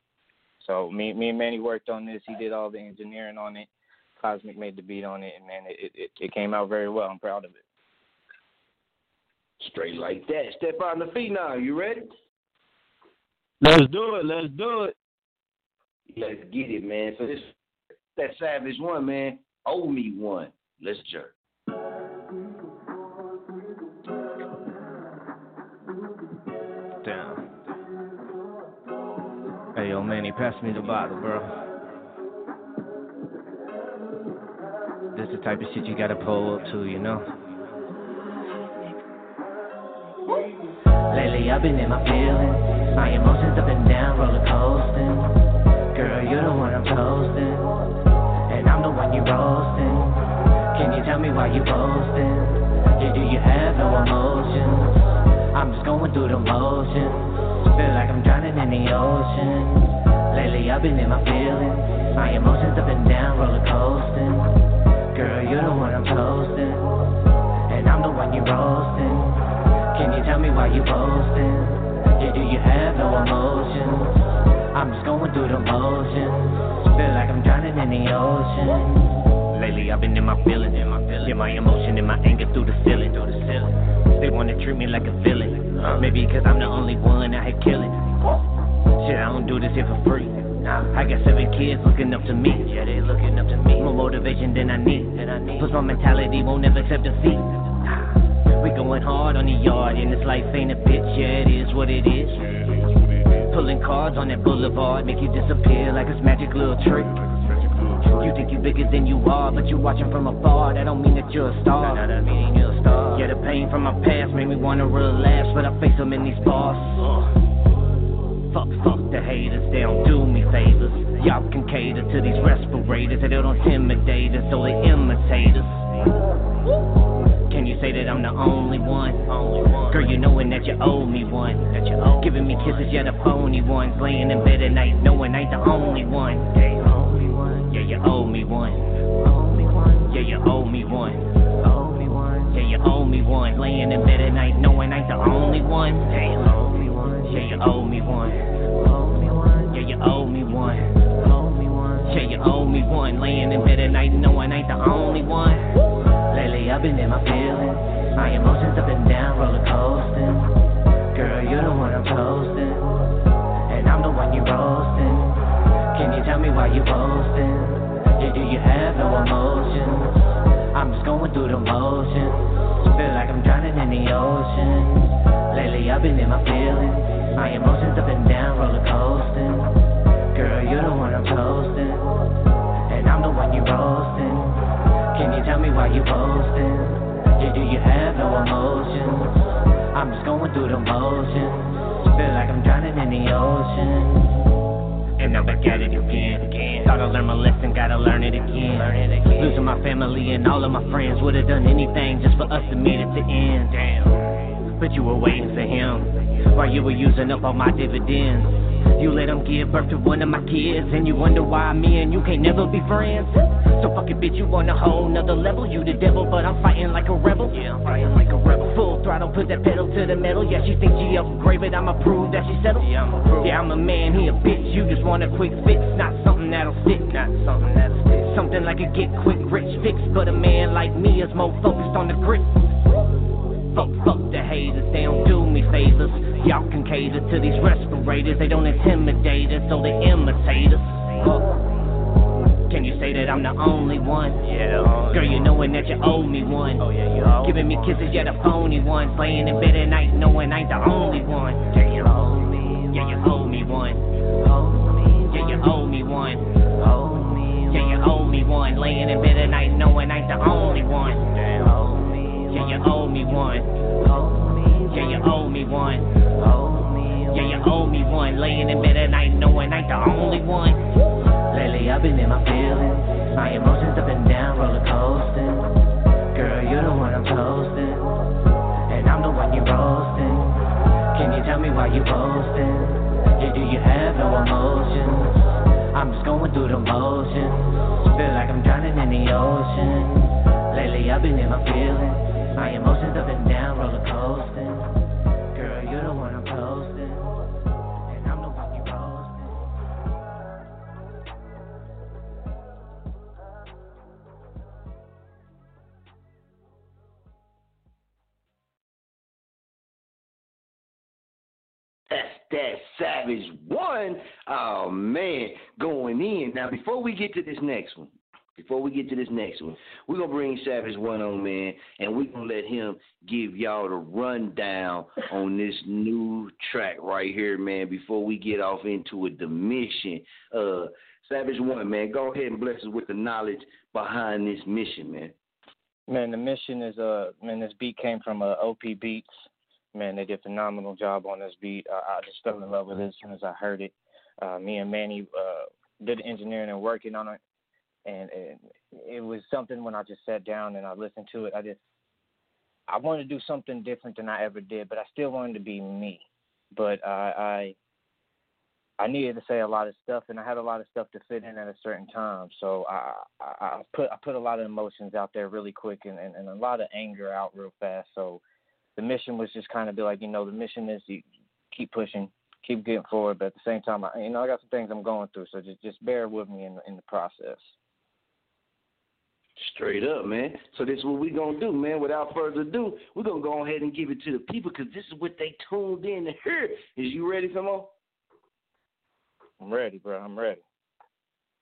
So me and Manny worked on this. He did all the engineering on it. Cosmic made the beat on it, and man, it came out very well. I'm proud of it. Straight like that. Stefan the Phenom, you ready? Let's do it. Let's get it, man. So this that Savage One, man. Owe Me One. Let's jerk. Damn. Hey, yo, Manny, pass me the bottle, bro. That's the type of shit you gotta pull up to, you know? Lately I've been in my feelings, my emotions up and down, roller coasting. Girl, you're the one I'm toasting, and I'm the one you roasting. Can you tell me why you boasting? Yeah, do you have no emotions? I'm just going through the motions, feel like I'm drowning in the ocean. Lately I've been in my feelings, my emotions up and down, roller coasting. Girl, you're the one I'm toasting, and I'm the one you roasting. Can you tell me why you posting? Yeah, do you have no emotions? I'm just going through the motions, feel like I'm drowning in the ocean. Lately I've been in my feelings, in my emotion, in my anger through the ceiling. They wanna treat me like a villain, maybe cause I'm the only one out here killing. Shit, I don't do this here for free. I got 7 kids looking up to me. Yeah, they looking up to me. More motivation than I need. Plus my mentality won't ever accept defeat. We going hard on the yard, and this life ain't a bitch, yeah, it is what it is. Pulling cards on that boulevard, make you disappear like this magic little trick. You think you bigger than you are, but you watching from afar, that don't mean that you're a star. Yeah, the pain from my past made me wanna relax, but I face them in these bars. Fuck the haters, they don't do me favors. Y'all can cater to these respirators, they don't intimidate us, so they imitate us. Can you say that I'm the only one? Girl, you knowin' that you owe me one. Giving me kisses, yeah, the phony ones. Laying in bed at night, knowing I ain't the only one. Yeah, you owe me one. Yeah, you owe me one. Yeah, you owe me one. Laying in bed at night, knowing I ain't the only one. Yeah, you owe me one. Yeah, you owe me one. Yeah, you owe me one. Laying in bed at night, knowing I ain't the only one. Lately I've been in my feelings, my emotions up and down, roller coasting. Girl, you're the one I'm toasting, and I'm the one you roasting. Can you tell me why you posting? Yeah, do you have no emotions? I'm just going through the motions, feel like I'm drowning in the ocean. Lately I've been in my feelings, my emotions up and down, roller coasting. Girl, you're the one I'm toasting, and I'm the one you roasting. Can you tell me why you posting? Yeah, do you have no emotions? I'm just going through the motions, feel like I'm drowning in the ocean. And I'm back at it again. Thought I learned my lesson, gotta learn it again. Losing my family and all of my friends, would've done anything just for us to meet at the end. Damn. But you were waiting for him, while you were using up all my dividends. You let them give birth to one of my kids, and you wonder why me and you can't never be friends. So fuck it, bitch, you on a whole nother level. You the devil, but I'm fighting like a rebel. Yeah, I'm fighting like a rebel. Full throttle, put that pedal to the metal. Yeah, she thinks she upgrade, but I'ma prove that she settled. Yeah, I'm a man, he a bitch. You just want a quick fix, not something that'll stick. Not something that'll stick. Something like a get quick rich fix, but a man like me is more focused on the grip. Fuck the haters, they don't do me favors. Y'all can cater to these respirators. They don't intimidate us, so they imitate us. Can you say that I'm the only one? Yeah, girl, you knowin' that you owe me one. Oh, yeah, you owe giving me kisses, yeah, the phony one. Playing in bed at night, knowing I ain't the only one. Yeah, you owe me one. Yeah, you owe me one. Yeah, you owe me one. Yeah, you owe me one. Laying in bed at night, knowing I ain't the only one. Yeah, you owe me one. Yeah, you owe me one. Yeah, you owe me one. Laying in bed at night, knowing I ain't the only one. Lately I've been in my feelings, my emotions up and down, roller coasting. Girl, you're the one I'm toasting, and I'm the one you roasting. Can you tell me why you posting? Yeah, do you have no emotions? I'm just going through the motions, feel like I'm drowning in the ocean. Lately I've been in my feelings. My emotions up and down, roller coasting. Girl, you're the one I'm posting, and I'm the one you posting. That's that Savage One. Oh man, going in. Now before we get to this next one. We're going to bring Savage One on, man, and we're going to let him give y'all the rundown on this new track right here, man, before we get off into it, The Mission. Savage One, man, go ahead and bless us with the knowledge behind this mission, man. Man, The Mission is, this beat came from OP Beats. Man, they did a phenomenal job on this beat. I just fell in love with it as soon as I heard it. Me and Manny did the engineering and working on it. And it was something when I just sat down and I listened to it, I wanted to do something different than I ever did, but I still wanted to be me. But I needed to say a lot of stuff, and I had a lot of stuff to fit in at a certain time. So I put a lot of emotions out there really quick and a lot of anger out real fast. So the mission was just kind of be like, the mission is you keep pushing. Keep getting forward, but at the same time, I got some things I'm going through, so just bear with me in the process. Straight up, man. So this is what we're going to do, man. Without further ado, we're going to go ahead and give it to the people because this is what they tuned in to hear. Is you ready, Samo? I'm ready, bro. I'm ready.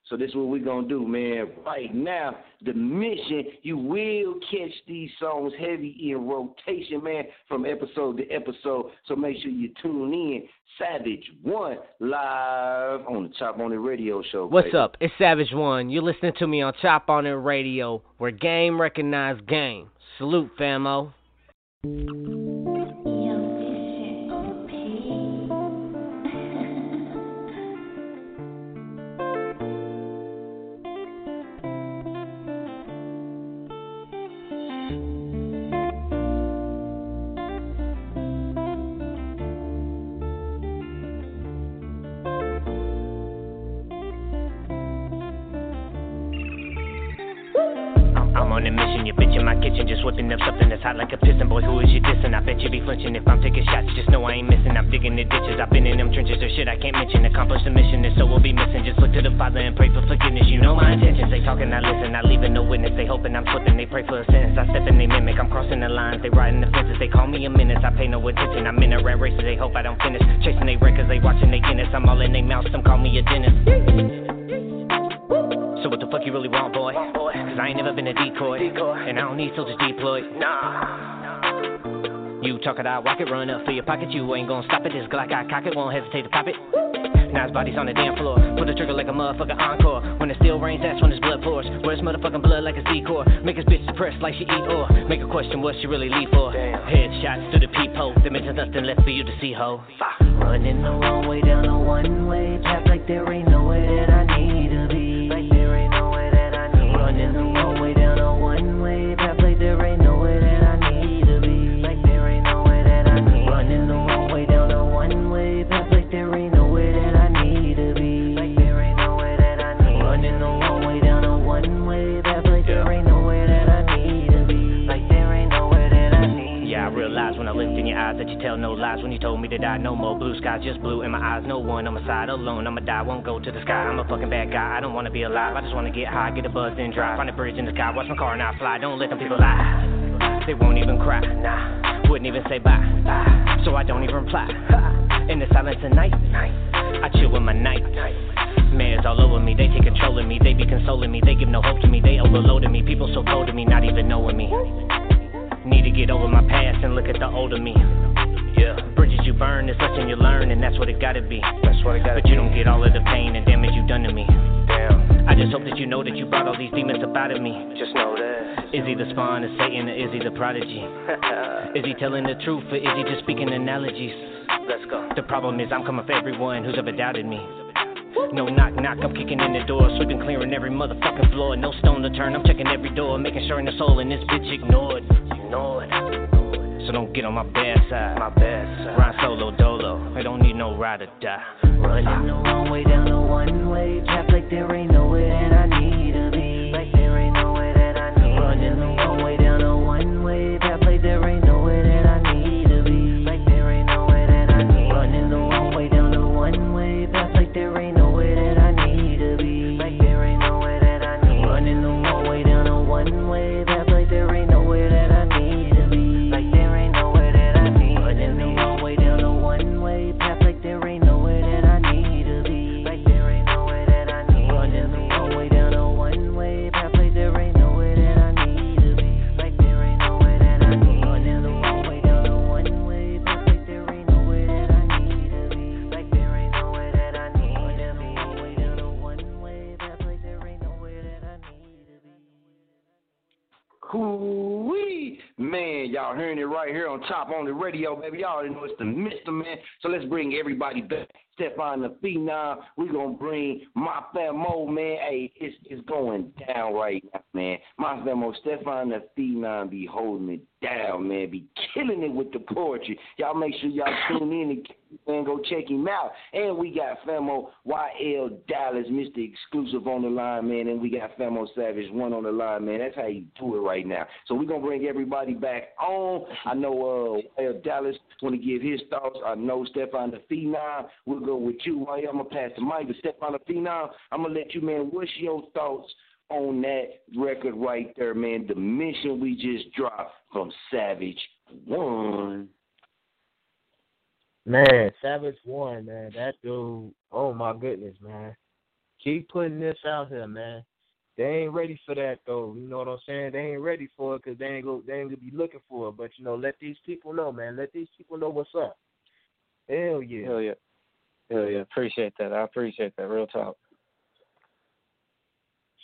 So this is what we're going to do, man. Right now, The Mission, you will catch these songs heavy in rotation, man, from episode to episode. So make sure you tune in. Savage One, live on the Chop On It Radio show. What's up? It's Savage One. You're listening to me on Chop On It Radio, where game recognize game. Salute, famo. On a mission, your bitch in my kitchen, just whipping up something that's hot like a piston. Boy, who is you dissing? I bet you be flinching if I'm taking shots. Just know I ain't missing. I'm digging the ditches. I've been in them trenches. There's shit I can't mention. Accomplish the mission, and so we'll be missing. Just look to the Father and pray for forgiveness. You know my intentions. They talking, I listen. I leaving no witness. They hoping I'm slipping. They pray for a sentence. I step in, they mimic. I'm crossing the lines. They riding the fences. They call me a menace. I pay no attention. I'm in a rat race. They hope I don't finish. Chasing they records. They watching they Guinness. I'm all in they mouth. Some call me a dentist. So what the fuck you really want, boy? Cause I ain't never been a decoy. And I don't need soldiers deployed. Nah. You talk it out, walk it, run up for your pocket. You ain't gonna stop it. This Glock, I cock it, won't hesitate to pop it. Now his body's on the damn floor. Put the trigger like a motherfucking encore. When it still rains, that's when his blood pours. Where his motherfucking blood like a decor. Make his bitch depressed like she eat or. Make her question what she really leave for. Headshots through the peephole. There ain't nothing left for you to see, ho. Running the wrong way down a one-way path like there ain't nowhere that I need to be. Like there ain't nowhere that I need. Running the wrong way down a one-way path like there ain't nowhere that I need to be. Like there ain't nowhere that I need. Running the wrong way down a one-way path like there ain't nowhere that I in your eyes that you tell no lies. When you told me to die, no more blue skies, just blue in my eyes. No one on my side, alone, I'ma die, won't go to the sky. I'm a fucking bad guy, I don't wanna be alive. I just wanna get high, get a buzz, then drive. Find a bridge in the sky, watch my car and I fly. Don't let them people lie, they won't even cry. Nah, wouldn't even say bye, bye. So I don't even reply. In the silence of night, I chill with my night. Mares all over me, they take control of me. They be consoling me, they give no hope to me. They overloaded me, people so cold to me, not even knowing me. Need to get over my past and look at the older me. Yeah. Bridges you burn, there's lesson you learn, and that's what it gotta be. That's what it gotta be. But you don't get all of the pain and damage you done to me. Damn. I just hope that you know that you brought all these demons up out of me. Just know that. Is he the spawn of Satan or is he the prodigy? Is he telling the truth or is he just speaking analogies? Let's go. The problem is I'm coming for everyone who's ever doubted me. No knock, knock, I'm kicking in the door, sweeping, clearing every motherfucking floor. No stone to turn, I'm checking every door, making sure in the soul in this bitch ignored. So don't get on my bad side. My bad side. Ride solo, dolo. I don't need no ride or die. Running the wrong way down the one way path, like there ain't nowhere that I need to be. Like there ain't nowhere that I need. Running the wrong way down the one way path, like there ain't nowhere that I need to be. Like there ain't nowhere that I need. Running the wrong way down the one way path, like there ain't nowhere that I need to be. Like there ain't nowhere that I need. Running the wrong way down the one way path, like there ain't nowhere that I need to be. Like there ain't nowhere that I need. Running the wrong way down the one way path, like there ain't nowhere that I need to be. Like there ain't nowhere that I need. Running the wrong way down the one way path, like there ain't nowhere that I need to be. Like there ain't nowhere that I need. Running the wrong way down the one way path, like there ain't nowhere that I need to be. Like there ain't nowhere that I need. Running the wrong way down the one way path, like there ain't nowhere that I need to be. Hoo-wee. Man, y'all hearing it right here on Chop On The Radio, baby. Y'all already know it's the Mr. Man. So let's bring everybody back. Stefan the Phenom. We're going to bring my famo, man. Hey, it's going down right now, man. My famo, Stefan the Phenom, be holding it down, man. Be killing it with the poetry. Y'all make sure y'all tune in and go check him out. And we got famo YL Dallas, Mr. Exclusive on the line, man. And we got famo Savage One on the line, man. That's how you do it right now. So we're going to bring everybody back on. I know YL Dallas want to give his thoughts. I know Stefan the Phenom. We'll go with you. I'm going to pass the mic to Stefan the Phenom. I'm going to let you, man, what's your thoughts on that record right there, man? The Mission we just dropped from Savage One. Man, Savage One, man. That dude, oh my goodness, man. Keep putting this out here, man. They ain't ready for that, though. You know what I'm saying? They ain't ready for it because they ain't gonna be looking for it. But, you know, let these people know, man. Let these people know what's up. Hell yeah. Hell yeah. Hell yeah. Appreciate that. I appreciate that. Real talk.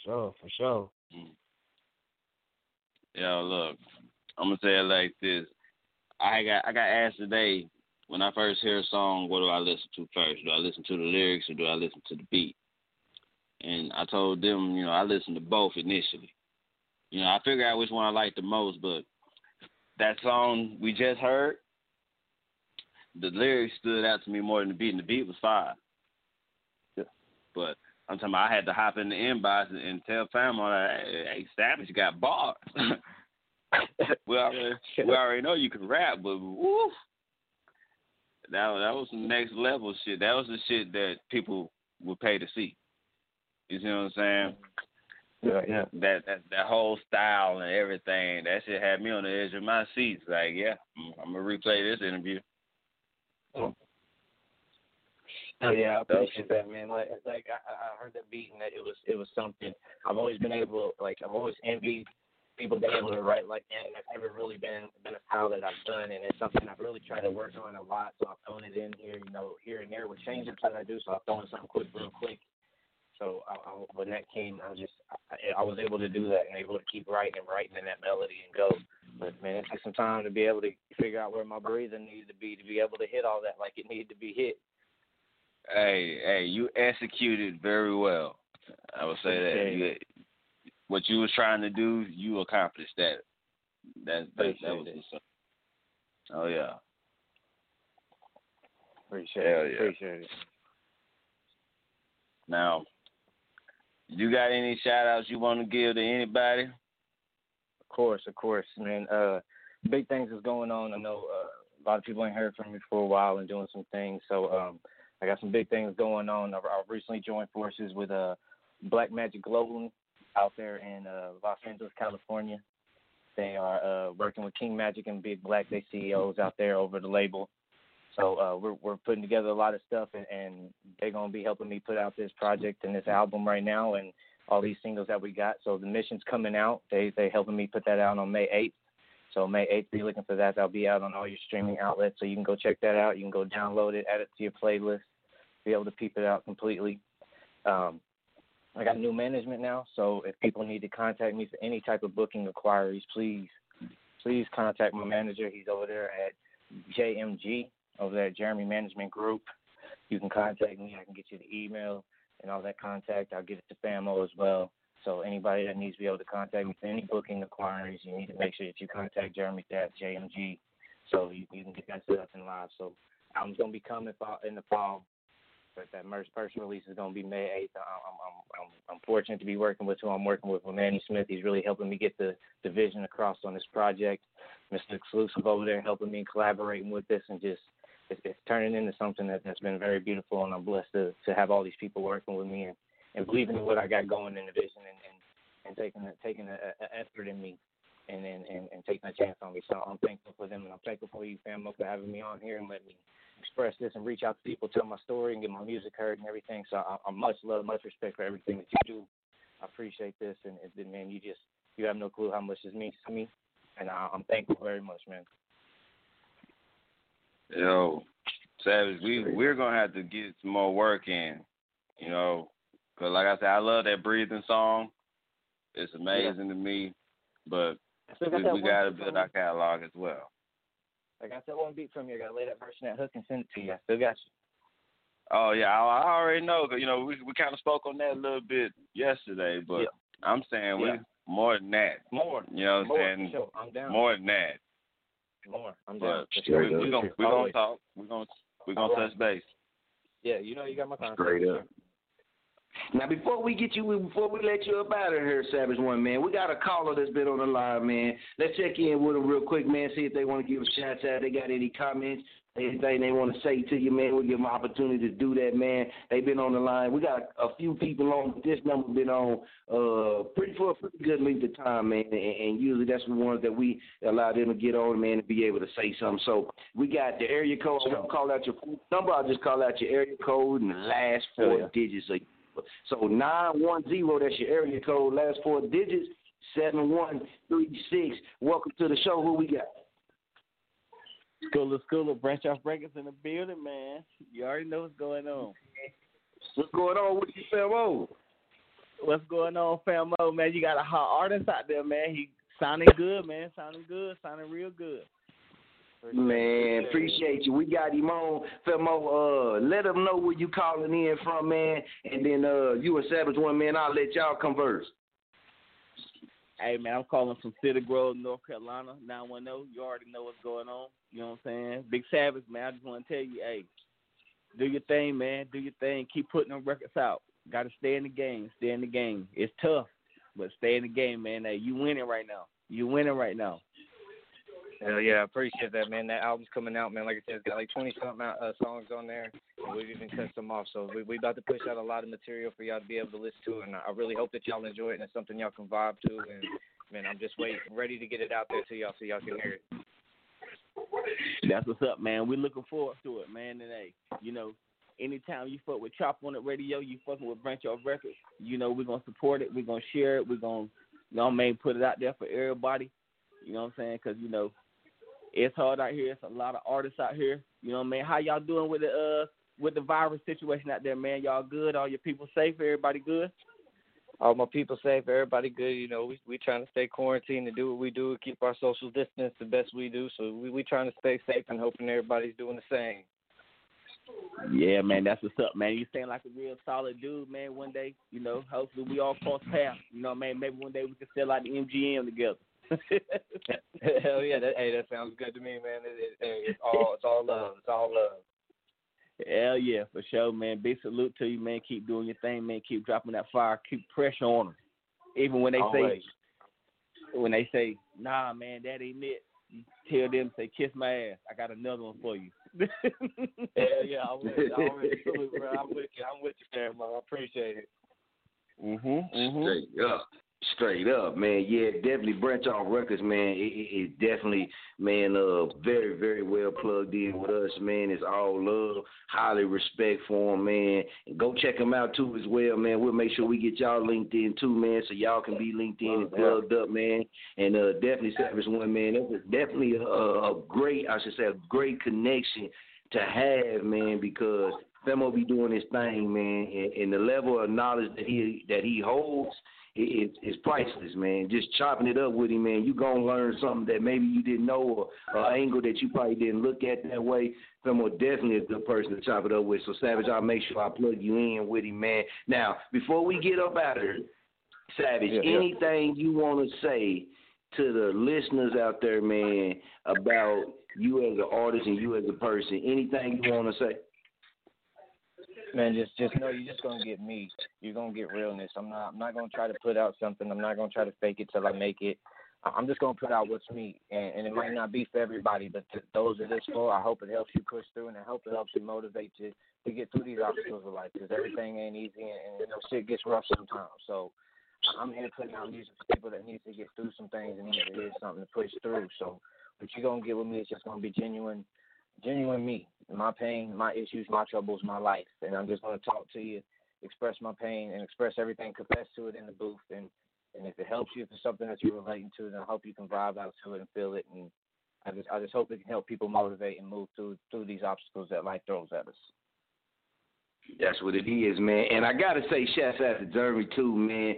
Sure, for sure. Yo, look, I'm going to say it like this. I got asked today, when I first hear a song, what do I listen to first? Do I listen to the lyrics or do I listen to the beat? And I told them, you know, I listened to both initially. You know, I figured out which one I liked the most, but that song we just heard, the lyrics stood out to me more than the beat, and the beat was fire. Yeah. But I'm talking about I had to hop in the inbox and tell family, hey, Savage got bars. we already know you can rap, but woof. That was some next level shit. That was the shit that people would pay to see. You see what I'm saying? Yeah. That whole style and everything, that shit had me on the edge of my seats. Like, yeah, I'm gonna replay this interview. Oh yeah, I appreciate that, man. Like I heard the beat and that it was something. I've always been able, like, I've always envied people being able to write like that, and that's never really been a style that I've done, and it's something I've really tried to work on a lot. So I've thrown it in here, you know, here and there with changes that I do. So I've thrown something real quick. So when that came, I was able to do that and able to keep writing in that melody and go. But, man, it took some time to be able to figure out where my breathing needed to be able to hit all that like it needed to be hit. Hey, you executed very well. I would say that. What you was trying to do, you accomplished that. That was it. Oh, yeah. Appreciate it. Now, you got any shout-outs you want to give to anybody? Of course, man. Big things is going on. I know a lot of people ain't heard from me for a while and doing some things. So I got some big things going on. I recently joined forces with Black Magic Global out there in Los Angeles, California. They are working with King Magic and Big Black. They CEOs out there over the label. So we're putting together a lot of stuff, and they're going to be helping me put out this project and this album right now and all these singles that we got. So The Mission's coming out. They helping me put that out on May 8th. So May 8th, be looking for that. That'll be out on all your streaming outlets. So you can go check that out. You can go download it, add it to your playlist, be able to peep it out completely. I got new management now. So if people need to contact me for any type of booking inquiries, please contact my manager. He's over there at JMG, over there at Jeremy Management Group. You can contact me. I can get you the email and all that contact. I'll get it to FAMO as well. So anybody that needs to be able to contact me for any booking inquiries, you need to make sure that you contact Jeremy at JMG so you can get that set up and live. So I'm going to be coming in the fall, but that first release is going to be May 8th. I'm fortunate to be working with who I'm working with Manny Smith. He's really helping me get the vision across on this project. Mr. Exclusive over there helping me and collaborating with this, and just it's turning into something that's been very beautiful, and I'm blessed to have all these people working with me and believing in what I got going in the vision and taking an effort in me and taking a chance on me. So I'm thankful for them, and I'm thankful for you, fam, for having me on here and letting me express this and reach out to people, tell my story and get my music heard and everything. So I'm much love, much respect for everything that you do. I appreciate this, and man, you have no clue how much this means to me, and I'm thankful very much, man. Yo, Savage, we're going to have to get some more work in, you know, because like I said, I love that breathing song. It's amazing to me, but we got to build our catalog as well. I got that one beat from you. I got to lay that verse in that hook and send it to you. I still got you. Oh, yeah, I already know, because, you know, we kind of spoke on that a little bit yesterday, but I'm saying we more than that. More. You know what I'm saying? Sure. I'm down. More than that. More. I'm down. We're gonna talk. We're gonna touch base. Yeah, you know you got my contact. Straight up. Now before we let you up out of here, Savage One, man, we got a caller that's been on the line, man. Let's check in with them real quick, man. See if they want to give a shout out. They got any comments, anything they want to say to you, man. We'll give them an opportunity to do that, man. They've been on the line. We got a few people on, but this number been on pretty good length of time, man. And usually that's the ones that we allow them to get on, man, and be able to say something. So we got the area code. I won't call out your number. I'll just call out your area code and the last four digits. So 910, that's your area code. Last four digits, 7136. Welcome to the show. Who we got? School of Branch Off Records in the building, man. You already know what's going on. What's going on with you, Famo? What's going on, Famo, man? You got a hot artist out there, man. He sounding good, man. Sounding real good. Man, appreciate you. We got him on, Famo. Let him know where you calling in from, man. And then you and Savage One, man, I'll let y'all converse. Hey, man, I'm calling from Cedar Grove, North Carolina, 910. You already know what's going on. You know what I'm saying? Big Savage, man, I just want to tell you, hey, do your thing, man. Do your thing. Keep putting them records out. Got to stay in the game. It's tough, but stay in the game, man. Hey, you winning right now. Hell yeah, I appreciate that, man. That album's coming out, man. Like I said, it's got like 20-something songs on there, and we've even cut some off. So we're about to push out a lot of material for y'all to be able to listen to, and I really hope that y'all enjoy it, and it's something y'all can vibe to. And, man, I'm just ready to get it out there to y'all so y'all can hear it. That's what's up, man. We're looking forward to it, man. And, hey, you know, anytime you fuck with Chop On It Radio, you fucking with Branch Off Records, you know, we're going to support it. We're going to share it. We're going to put it out there for everybody. You know what I'm saying? Because, you know, it's hard out here. It's a lot of artists out here. You know what I mean? How y'all doing with the virus situation out there, man? Y'all good? All your people safe? Everybody good? All my people safe. Everybody good. You know, we trying to stay quarantined and do what we do, keep our social distance the best we do. So we trying to stay safe and hoping everybody's doing the same. Yeah, man, that's what's up, man. You sound like a real solid dude, man. One day, you know, hopefully we all cross paths. You know what I mean? Maybe one day we can sell out the MGM together. Hell yeah! That sounds good to me, man. It's all love. It's all love. Hell yeah, for sure, man. Big salute to you, man. Keep doing your thing, man. Keep dropping that fire. Keep pressure on them, even when they say, nah, man, that ain't it. tell them, say, kiss my ass. I got another one for you. Yeah, I'm with you there, man. I appreciate it. Straight up, man. Yeah, definitely Branch Off Records, man. It definitely, man, very, very well plugged in with us, man. It's all love, highly respect for them, man. And go check them out, too, as well, man. We'll make sure we get y'all linked in, too, man, so y'all can be linked in and plugged up, man. And definitely Savage One, man. That was definitely a great connection to have, man, because Femo be doing his thing, man, and the level of knowledge that he holds, it's priceless, man. Just chopping it up with him, man, you gonna learn something that maybe you didn't know, or an angle that you probably didn't look at that way. Femo definitely a good person to chop it up with. So Savage, I'll make sure I plug you in with him, man. Now, before we get up out of here, Savage, anything you want to say to the listeners out there, man, about you as an artist and you as a person? Anything you want to say? Man, just know you're just gonna get me. You're gonna get realness. I'm not gonna try to put out something. I'm not gonna try to fake it till I make it. I'm just gonna put out what's me, and it might not be for everybody, but to those that it's for, I hope it helps you push through, and I hope it helps you motivate you to get through these obstacles of life, because everything ain't easy, and shit gets rough sometimes. So I'm here putting out music for people that need to get through some things and need to hear something to push through. So what you're gonna get with me is just gonna be genuine me, my pain, my issues, my troubles, my life. And I'm just going to talk to you, express my pain, and express everything, confess to it in the booth. And if it helps you, if it's something that you're relating to, then I hope you can vibe out to it and feel it. And I just hope it can help people motivate and move through these obstacles that life throws at us. That's what it is, man. And I got to say, shouts out to Jeremy, too, man.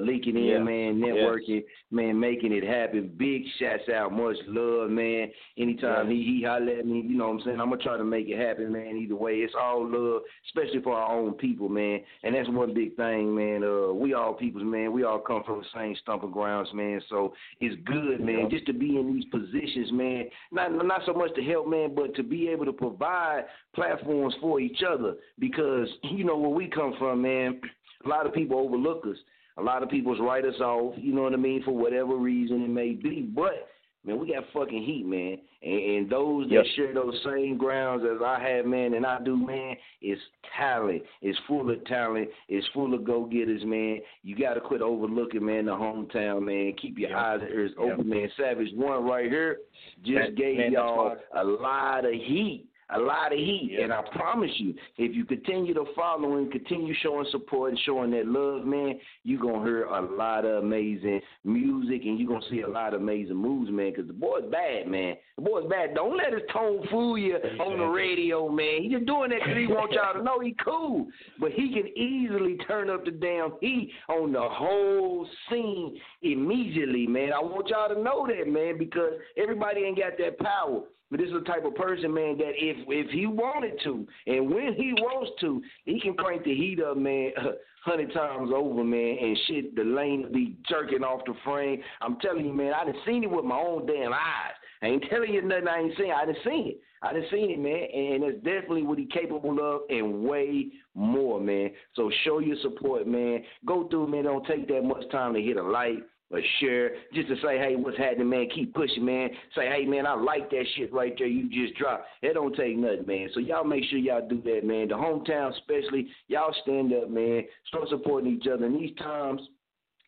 Leaking in, man, networking, man, making it happen. Big shouts out. Much love, man. Anytime he holler at me, you know what I'm saying, I'm going to try to make it happen, man. Either way, it's all love, especially for our own people, man. And that's one big thing, man. We all peoples, man. We all come from the same stomping grounds, man. So it's good, man, just to be in these positions, man. Not so much to help, man, but to be able to provide platforms for each other. Because, you know, where we come from, man, a lot of people overlook us. A lot of people write us off, you know what I mean, for whatever reason it may be. But, man, we got fucking heat, man. And those that share those same grounds as I have, man, and I do, man, is talent. It's full of talent. It's full of go-getters, man. You got to quit overlooking, man, the hometown, man. Keep your eyes and ears open, man. Savage One right here just gave y'all a lot of heat. A lot of heat, and I promise you, if you continue to follow and continue showing support and showing that love, man, you're going to hear a lot of amazing music, and you're going to see a lot of amazing moves, man, because the boy's bad, man. The boy's bad. Don't let his tone fool you on the radio, man. He's just doing that because he wants y'all to know he's cool, but he can easily turn up the damn heat on the whole scene immediately, man. I want y'all to know that, man, because everybody ain't got that power. But this is the type of person, man, that if he wanted to and when he wants to, he can crank the heat up, man, 100 times over, man, and shit, the lane be jerking off the frame. I'm telling you, man, I done seen it with my own damn eyes. I ain't telling you nothing I ain't seen. I done seen it, man, and that's definitely what he's capable of and way more, man. So show your support, man. Go through, man. Don't take that much time to hit a like. But sure, just to say, hey, what's happening, man? Keep pushing, man. Say, hey, man, I like that shit right there you just dropped. It don't take nothing, man. So y'all make sure y'all do that, man. The hometown especially, y'all stand up, man. Start supporting each other. In these times,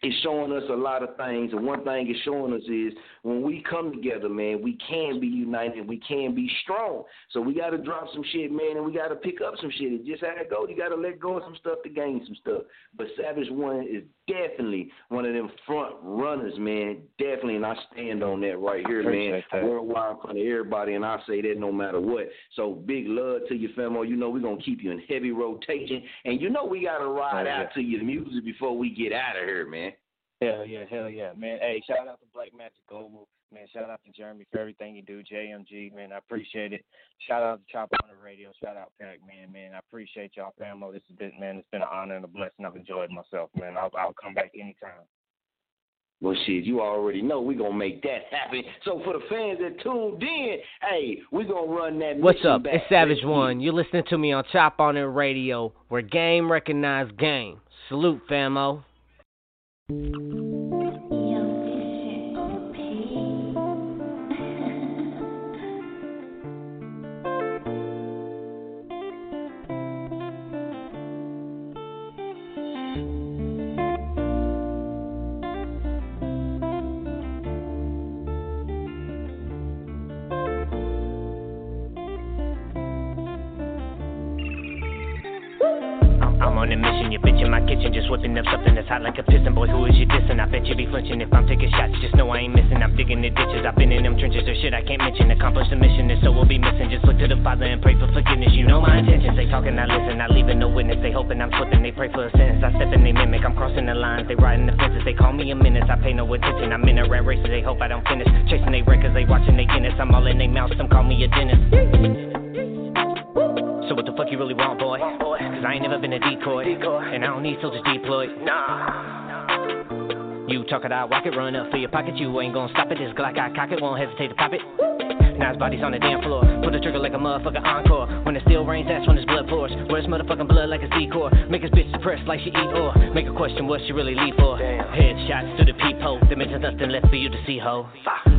it's showing us a lot of things, and one thing it's showing us is when we come together, man, we can be united, we can be strong. So we got to drop some shit, man, and we got to pick up some shit. It's just how it goes. You got to let go of some stuff to gain some stuff. But Savage One is definitely one of them front runners, man, definitely, and I stand on that right here, man, worldwide in front of everybody, and I say that no matter what. So big love to you, Femo. You know we're going to keep you in heavy rotation, and you know we got to ride out to your music before we get out of here, man. Hell yeah, man. Hey, shout out to Black Magic Global, man. Shout out to Jeremy for everything you do. JMG, man, I appreciate it. Shout out to Chop On It Radio. Shout out Pac, man. I appreciate y'all, family. This has been, man, it's been an honor and a blessing. I've enjoyed myself, man. I'll come back anytime. Well, shit, you already know we're going to make that happen. So for the fans that tuned in, hey, we're going to run that. What's up? Back. It's Savage One. You're listening to me on Chop On It Radio, where game recognize game. Salute, famo. Yo, this shit OP. on a mission. Your bitch in my kitchen, just whipping up something that's hot like a piston. Boy, who is you dissing? I bet you be flinching if I'm taking shots. Just know I ain't missing. I'm digging the ditches. I've been in them trenches. There's shit I can't mention. Accomplish the mission, and so we'll be missing. Just look to the Father and pray for forgiveness. You know my intentions. They talking, I listen. I leaving no witness. They hoping I'm slipping. They pray for a sentence. I step in, they mimic. I'm crossing the lines. They riding the fences. They call me a menace. I pay no attention. I'm in a rat race. They hope I don't finish. Chasing they records. They watching they Guinness. I'm all in they mouth. Some call me a dentist. So what the fuck you really want, boy? Cause I ain't never been a decoy. And I don't need soldiers deployed. Nah. You talk it out, walk it, run up for your pocket. You ain't gon' stop it, this Glock I cock it. Won't hesitate to pop it. Now his body's on the damn floor. Pull the trigger like a motherfucking encore. When it still rains, that's when his blood pours. Wear his motherfucking blood like a decor. Make his bitch depressed like she eat or. Make her question what she really leave for. Headshots through the peephole. There isn't nothing left for you to see, ho.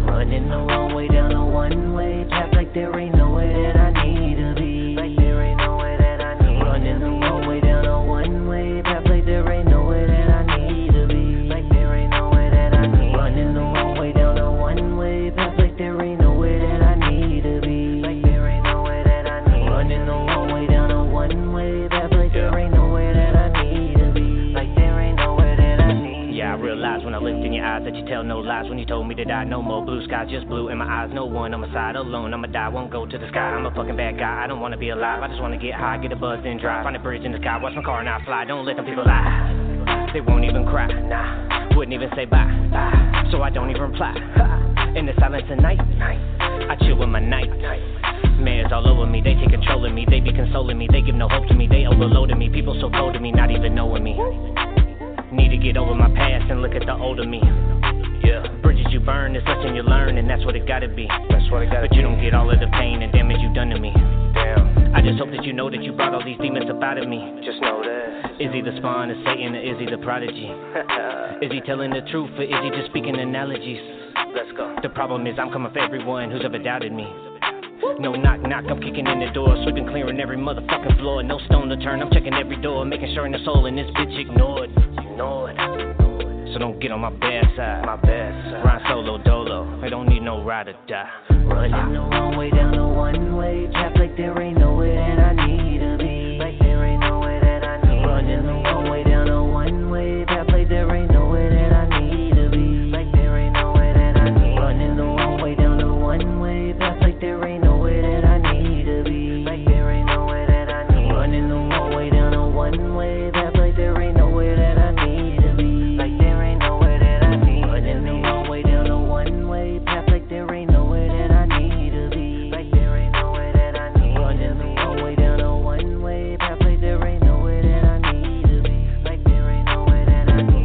Running the wrong way down a one-way path like there ain't nowhere that I need to be. Running the wrong way down a one-way path like there ain't nowhere that I need to be. Like there ain't nowhere that I need. Running the wrong way down a one-way path like there ain't nowhere that I need to be. Like there ain't nowhere that I need. Running the wrong way down a one-way path like there ain't nowhere that I need to be. Like there ain't nowhere that I need. Yeah, I realized when I looked in your eyes that you tell no lies. When you told me to die, no more blue skies, just blue in my eyes. No one on my side alone. I'ma die, won't go to the sky. I'm a fucking bad guy. I don't wanna be alive. I just wanna get high, get a buzz, then drive. Find a bridge in the sky, watch my car and I fly. Don't let them people lie. They won't even cry. Nah, wouldn't even say bye. So I don't even reply. In the silence of night, I chill with my night. Mares all over me, they take control of me. They be consoling me, they give no hope to me. They overloaded me, people so cold to me, not even knowing me. Need to get over my past and look at the older me. Yeah. Bridges you burn, it's lesson you learn, and that's what it gotta be. That's what it gotta be. But you don't get all of the pain and damage you done to me. Damn. I just hope that you know that you brought all these demons up out of me. Just know that. Is he the spawn of Satan or is he the prodigy? Is he telling the truth or is he just speaking analogies? Let's go. The problem is I'm coming for everyone who's ever doubted me. No knock, knock, I'm kicking in the door. Sweeping, clearing every motherfucking floor. No stone to turn, I'm checking every door. Making sure in the soul and this bitch ignored. So don't get on my bad side. Ride solo dolo. I don't need no ride or die. Running the wrong way down the one-way path like there ain't nowhere that I need to be. Like there ain't nowhere that I need. Running the wrong way down the one-way path like there ain't nowhere that I need to be. Like there ain't nowhere that I need. Running the wrong way down the one-way path like there ain't nowhere that I need to be. Like there ain't nowhere that I need. Running the wrong way down the one-way path like there ain't nowhere that I need to be. Like there ain't nowhere that I need. Running the wrong way down the one-way path like there ain't nowhere that I need to be. Like there ain't nowhere that I need. Running the wrong way down the one-way path like there ain't nowhere that I need to be. Like there ain't nowhere that I need. Running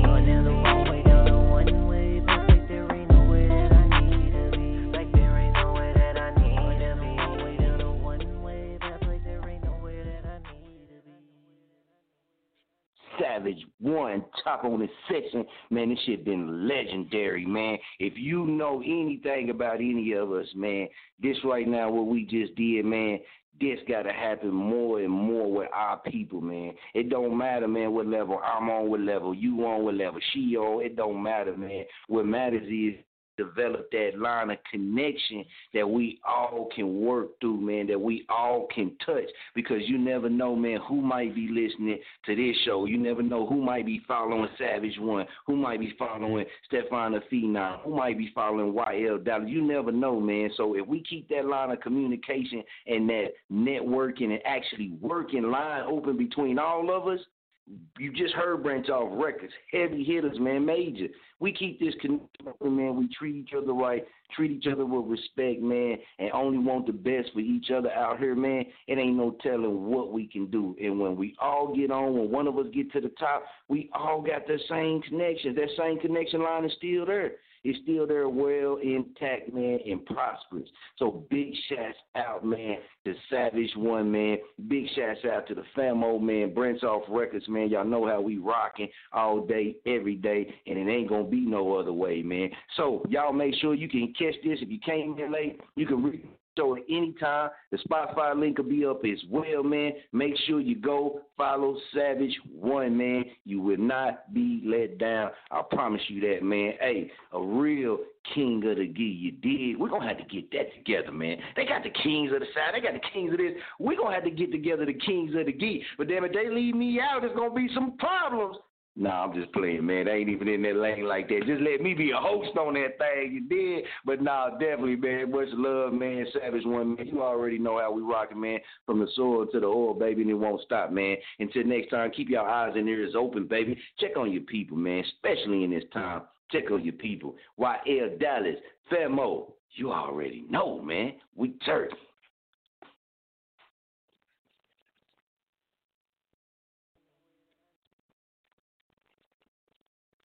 the wrong way down the one-way path like there ain't nowhere that I need to be. Like there ain't nowhere that I need. Running the wrong way down the one-way path like there ain't nowhere that I need to be. Savage One, Chop On It section. Man, this shit been legendary, man. If you know anything about any of us, man, this right now, what we just did, man, this got to happen more and more with our people, man. It don't matter, man, what level I'm on, what level you on, what level she on. It don't matter, man. What matters is develop that line of connection that we all can work through, man, that we all can touch, because you never know, man, who might be listening to this show. You never know who might be following Savage One, who might be following Stefan the Phenom, who might be following YL Dallas. You never know, man. So if we keep that line of communication and that networking and actually working line open between all of us, you just heard Branch Off Records, heavy hitters, man, major. We keep this connection open, man. We treat each other right, treat each other with respect, man, and only want the best for each other out here, man. It ain't no telling what we can do. And when we all get on, when one of us get to the top, we all got the same connections. That same connection line is still there. It's still there, well intact, man, and prosperous. So big shouts out, man, to Savage One, man. Big shouts out to the Famo, man, Branch Off Records, man. Y'all know how we rocking all day, every day, and it ain't going to be no other way, man. So y'all make sure you can catch this. If you came here late, you can read show at any time. The Spotify link will be up as well, man. Make sure you go follow Savage One, man. You will not be let down. I promise you that, man. Hey, a real king of the gig, you dig? We're going to have to get that together, man. They got the kings of the side. They got the kings of this. We're going to have to get together the kings of the gig. But damn it, they leave me out, there's going to be some problems. Nah, I'm just playing, man. I ain't even in that lane like that. Just let me be a host on that thing, you did. But nah, definitely, man. Much love, man. Savage One, man. You already know how we rocking, man. From the soil to the oil, baby, and it won't stop, man. Until next time, keep your eyes and ears open, baby. Check on your people, man, especially in this time. Check on your people. YL Dallas, Femo, you already know, man. We turkey.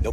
No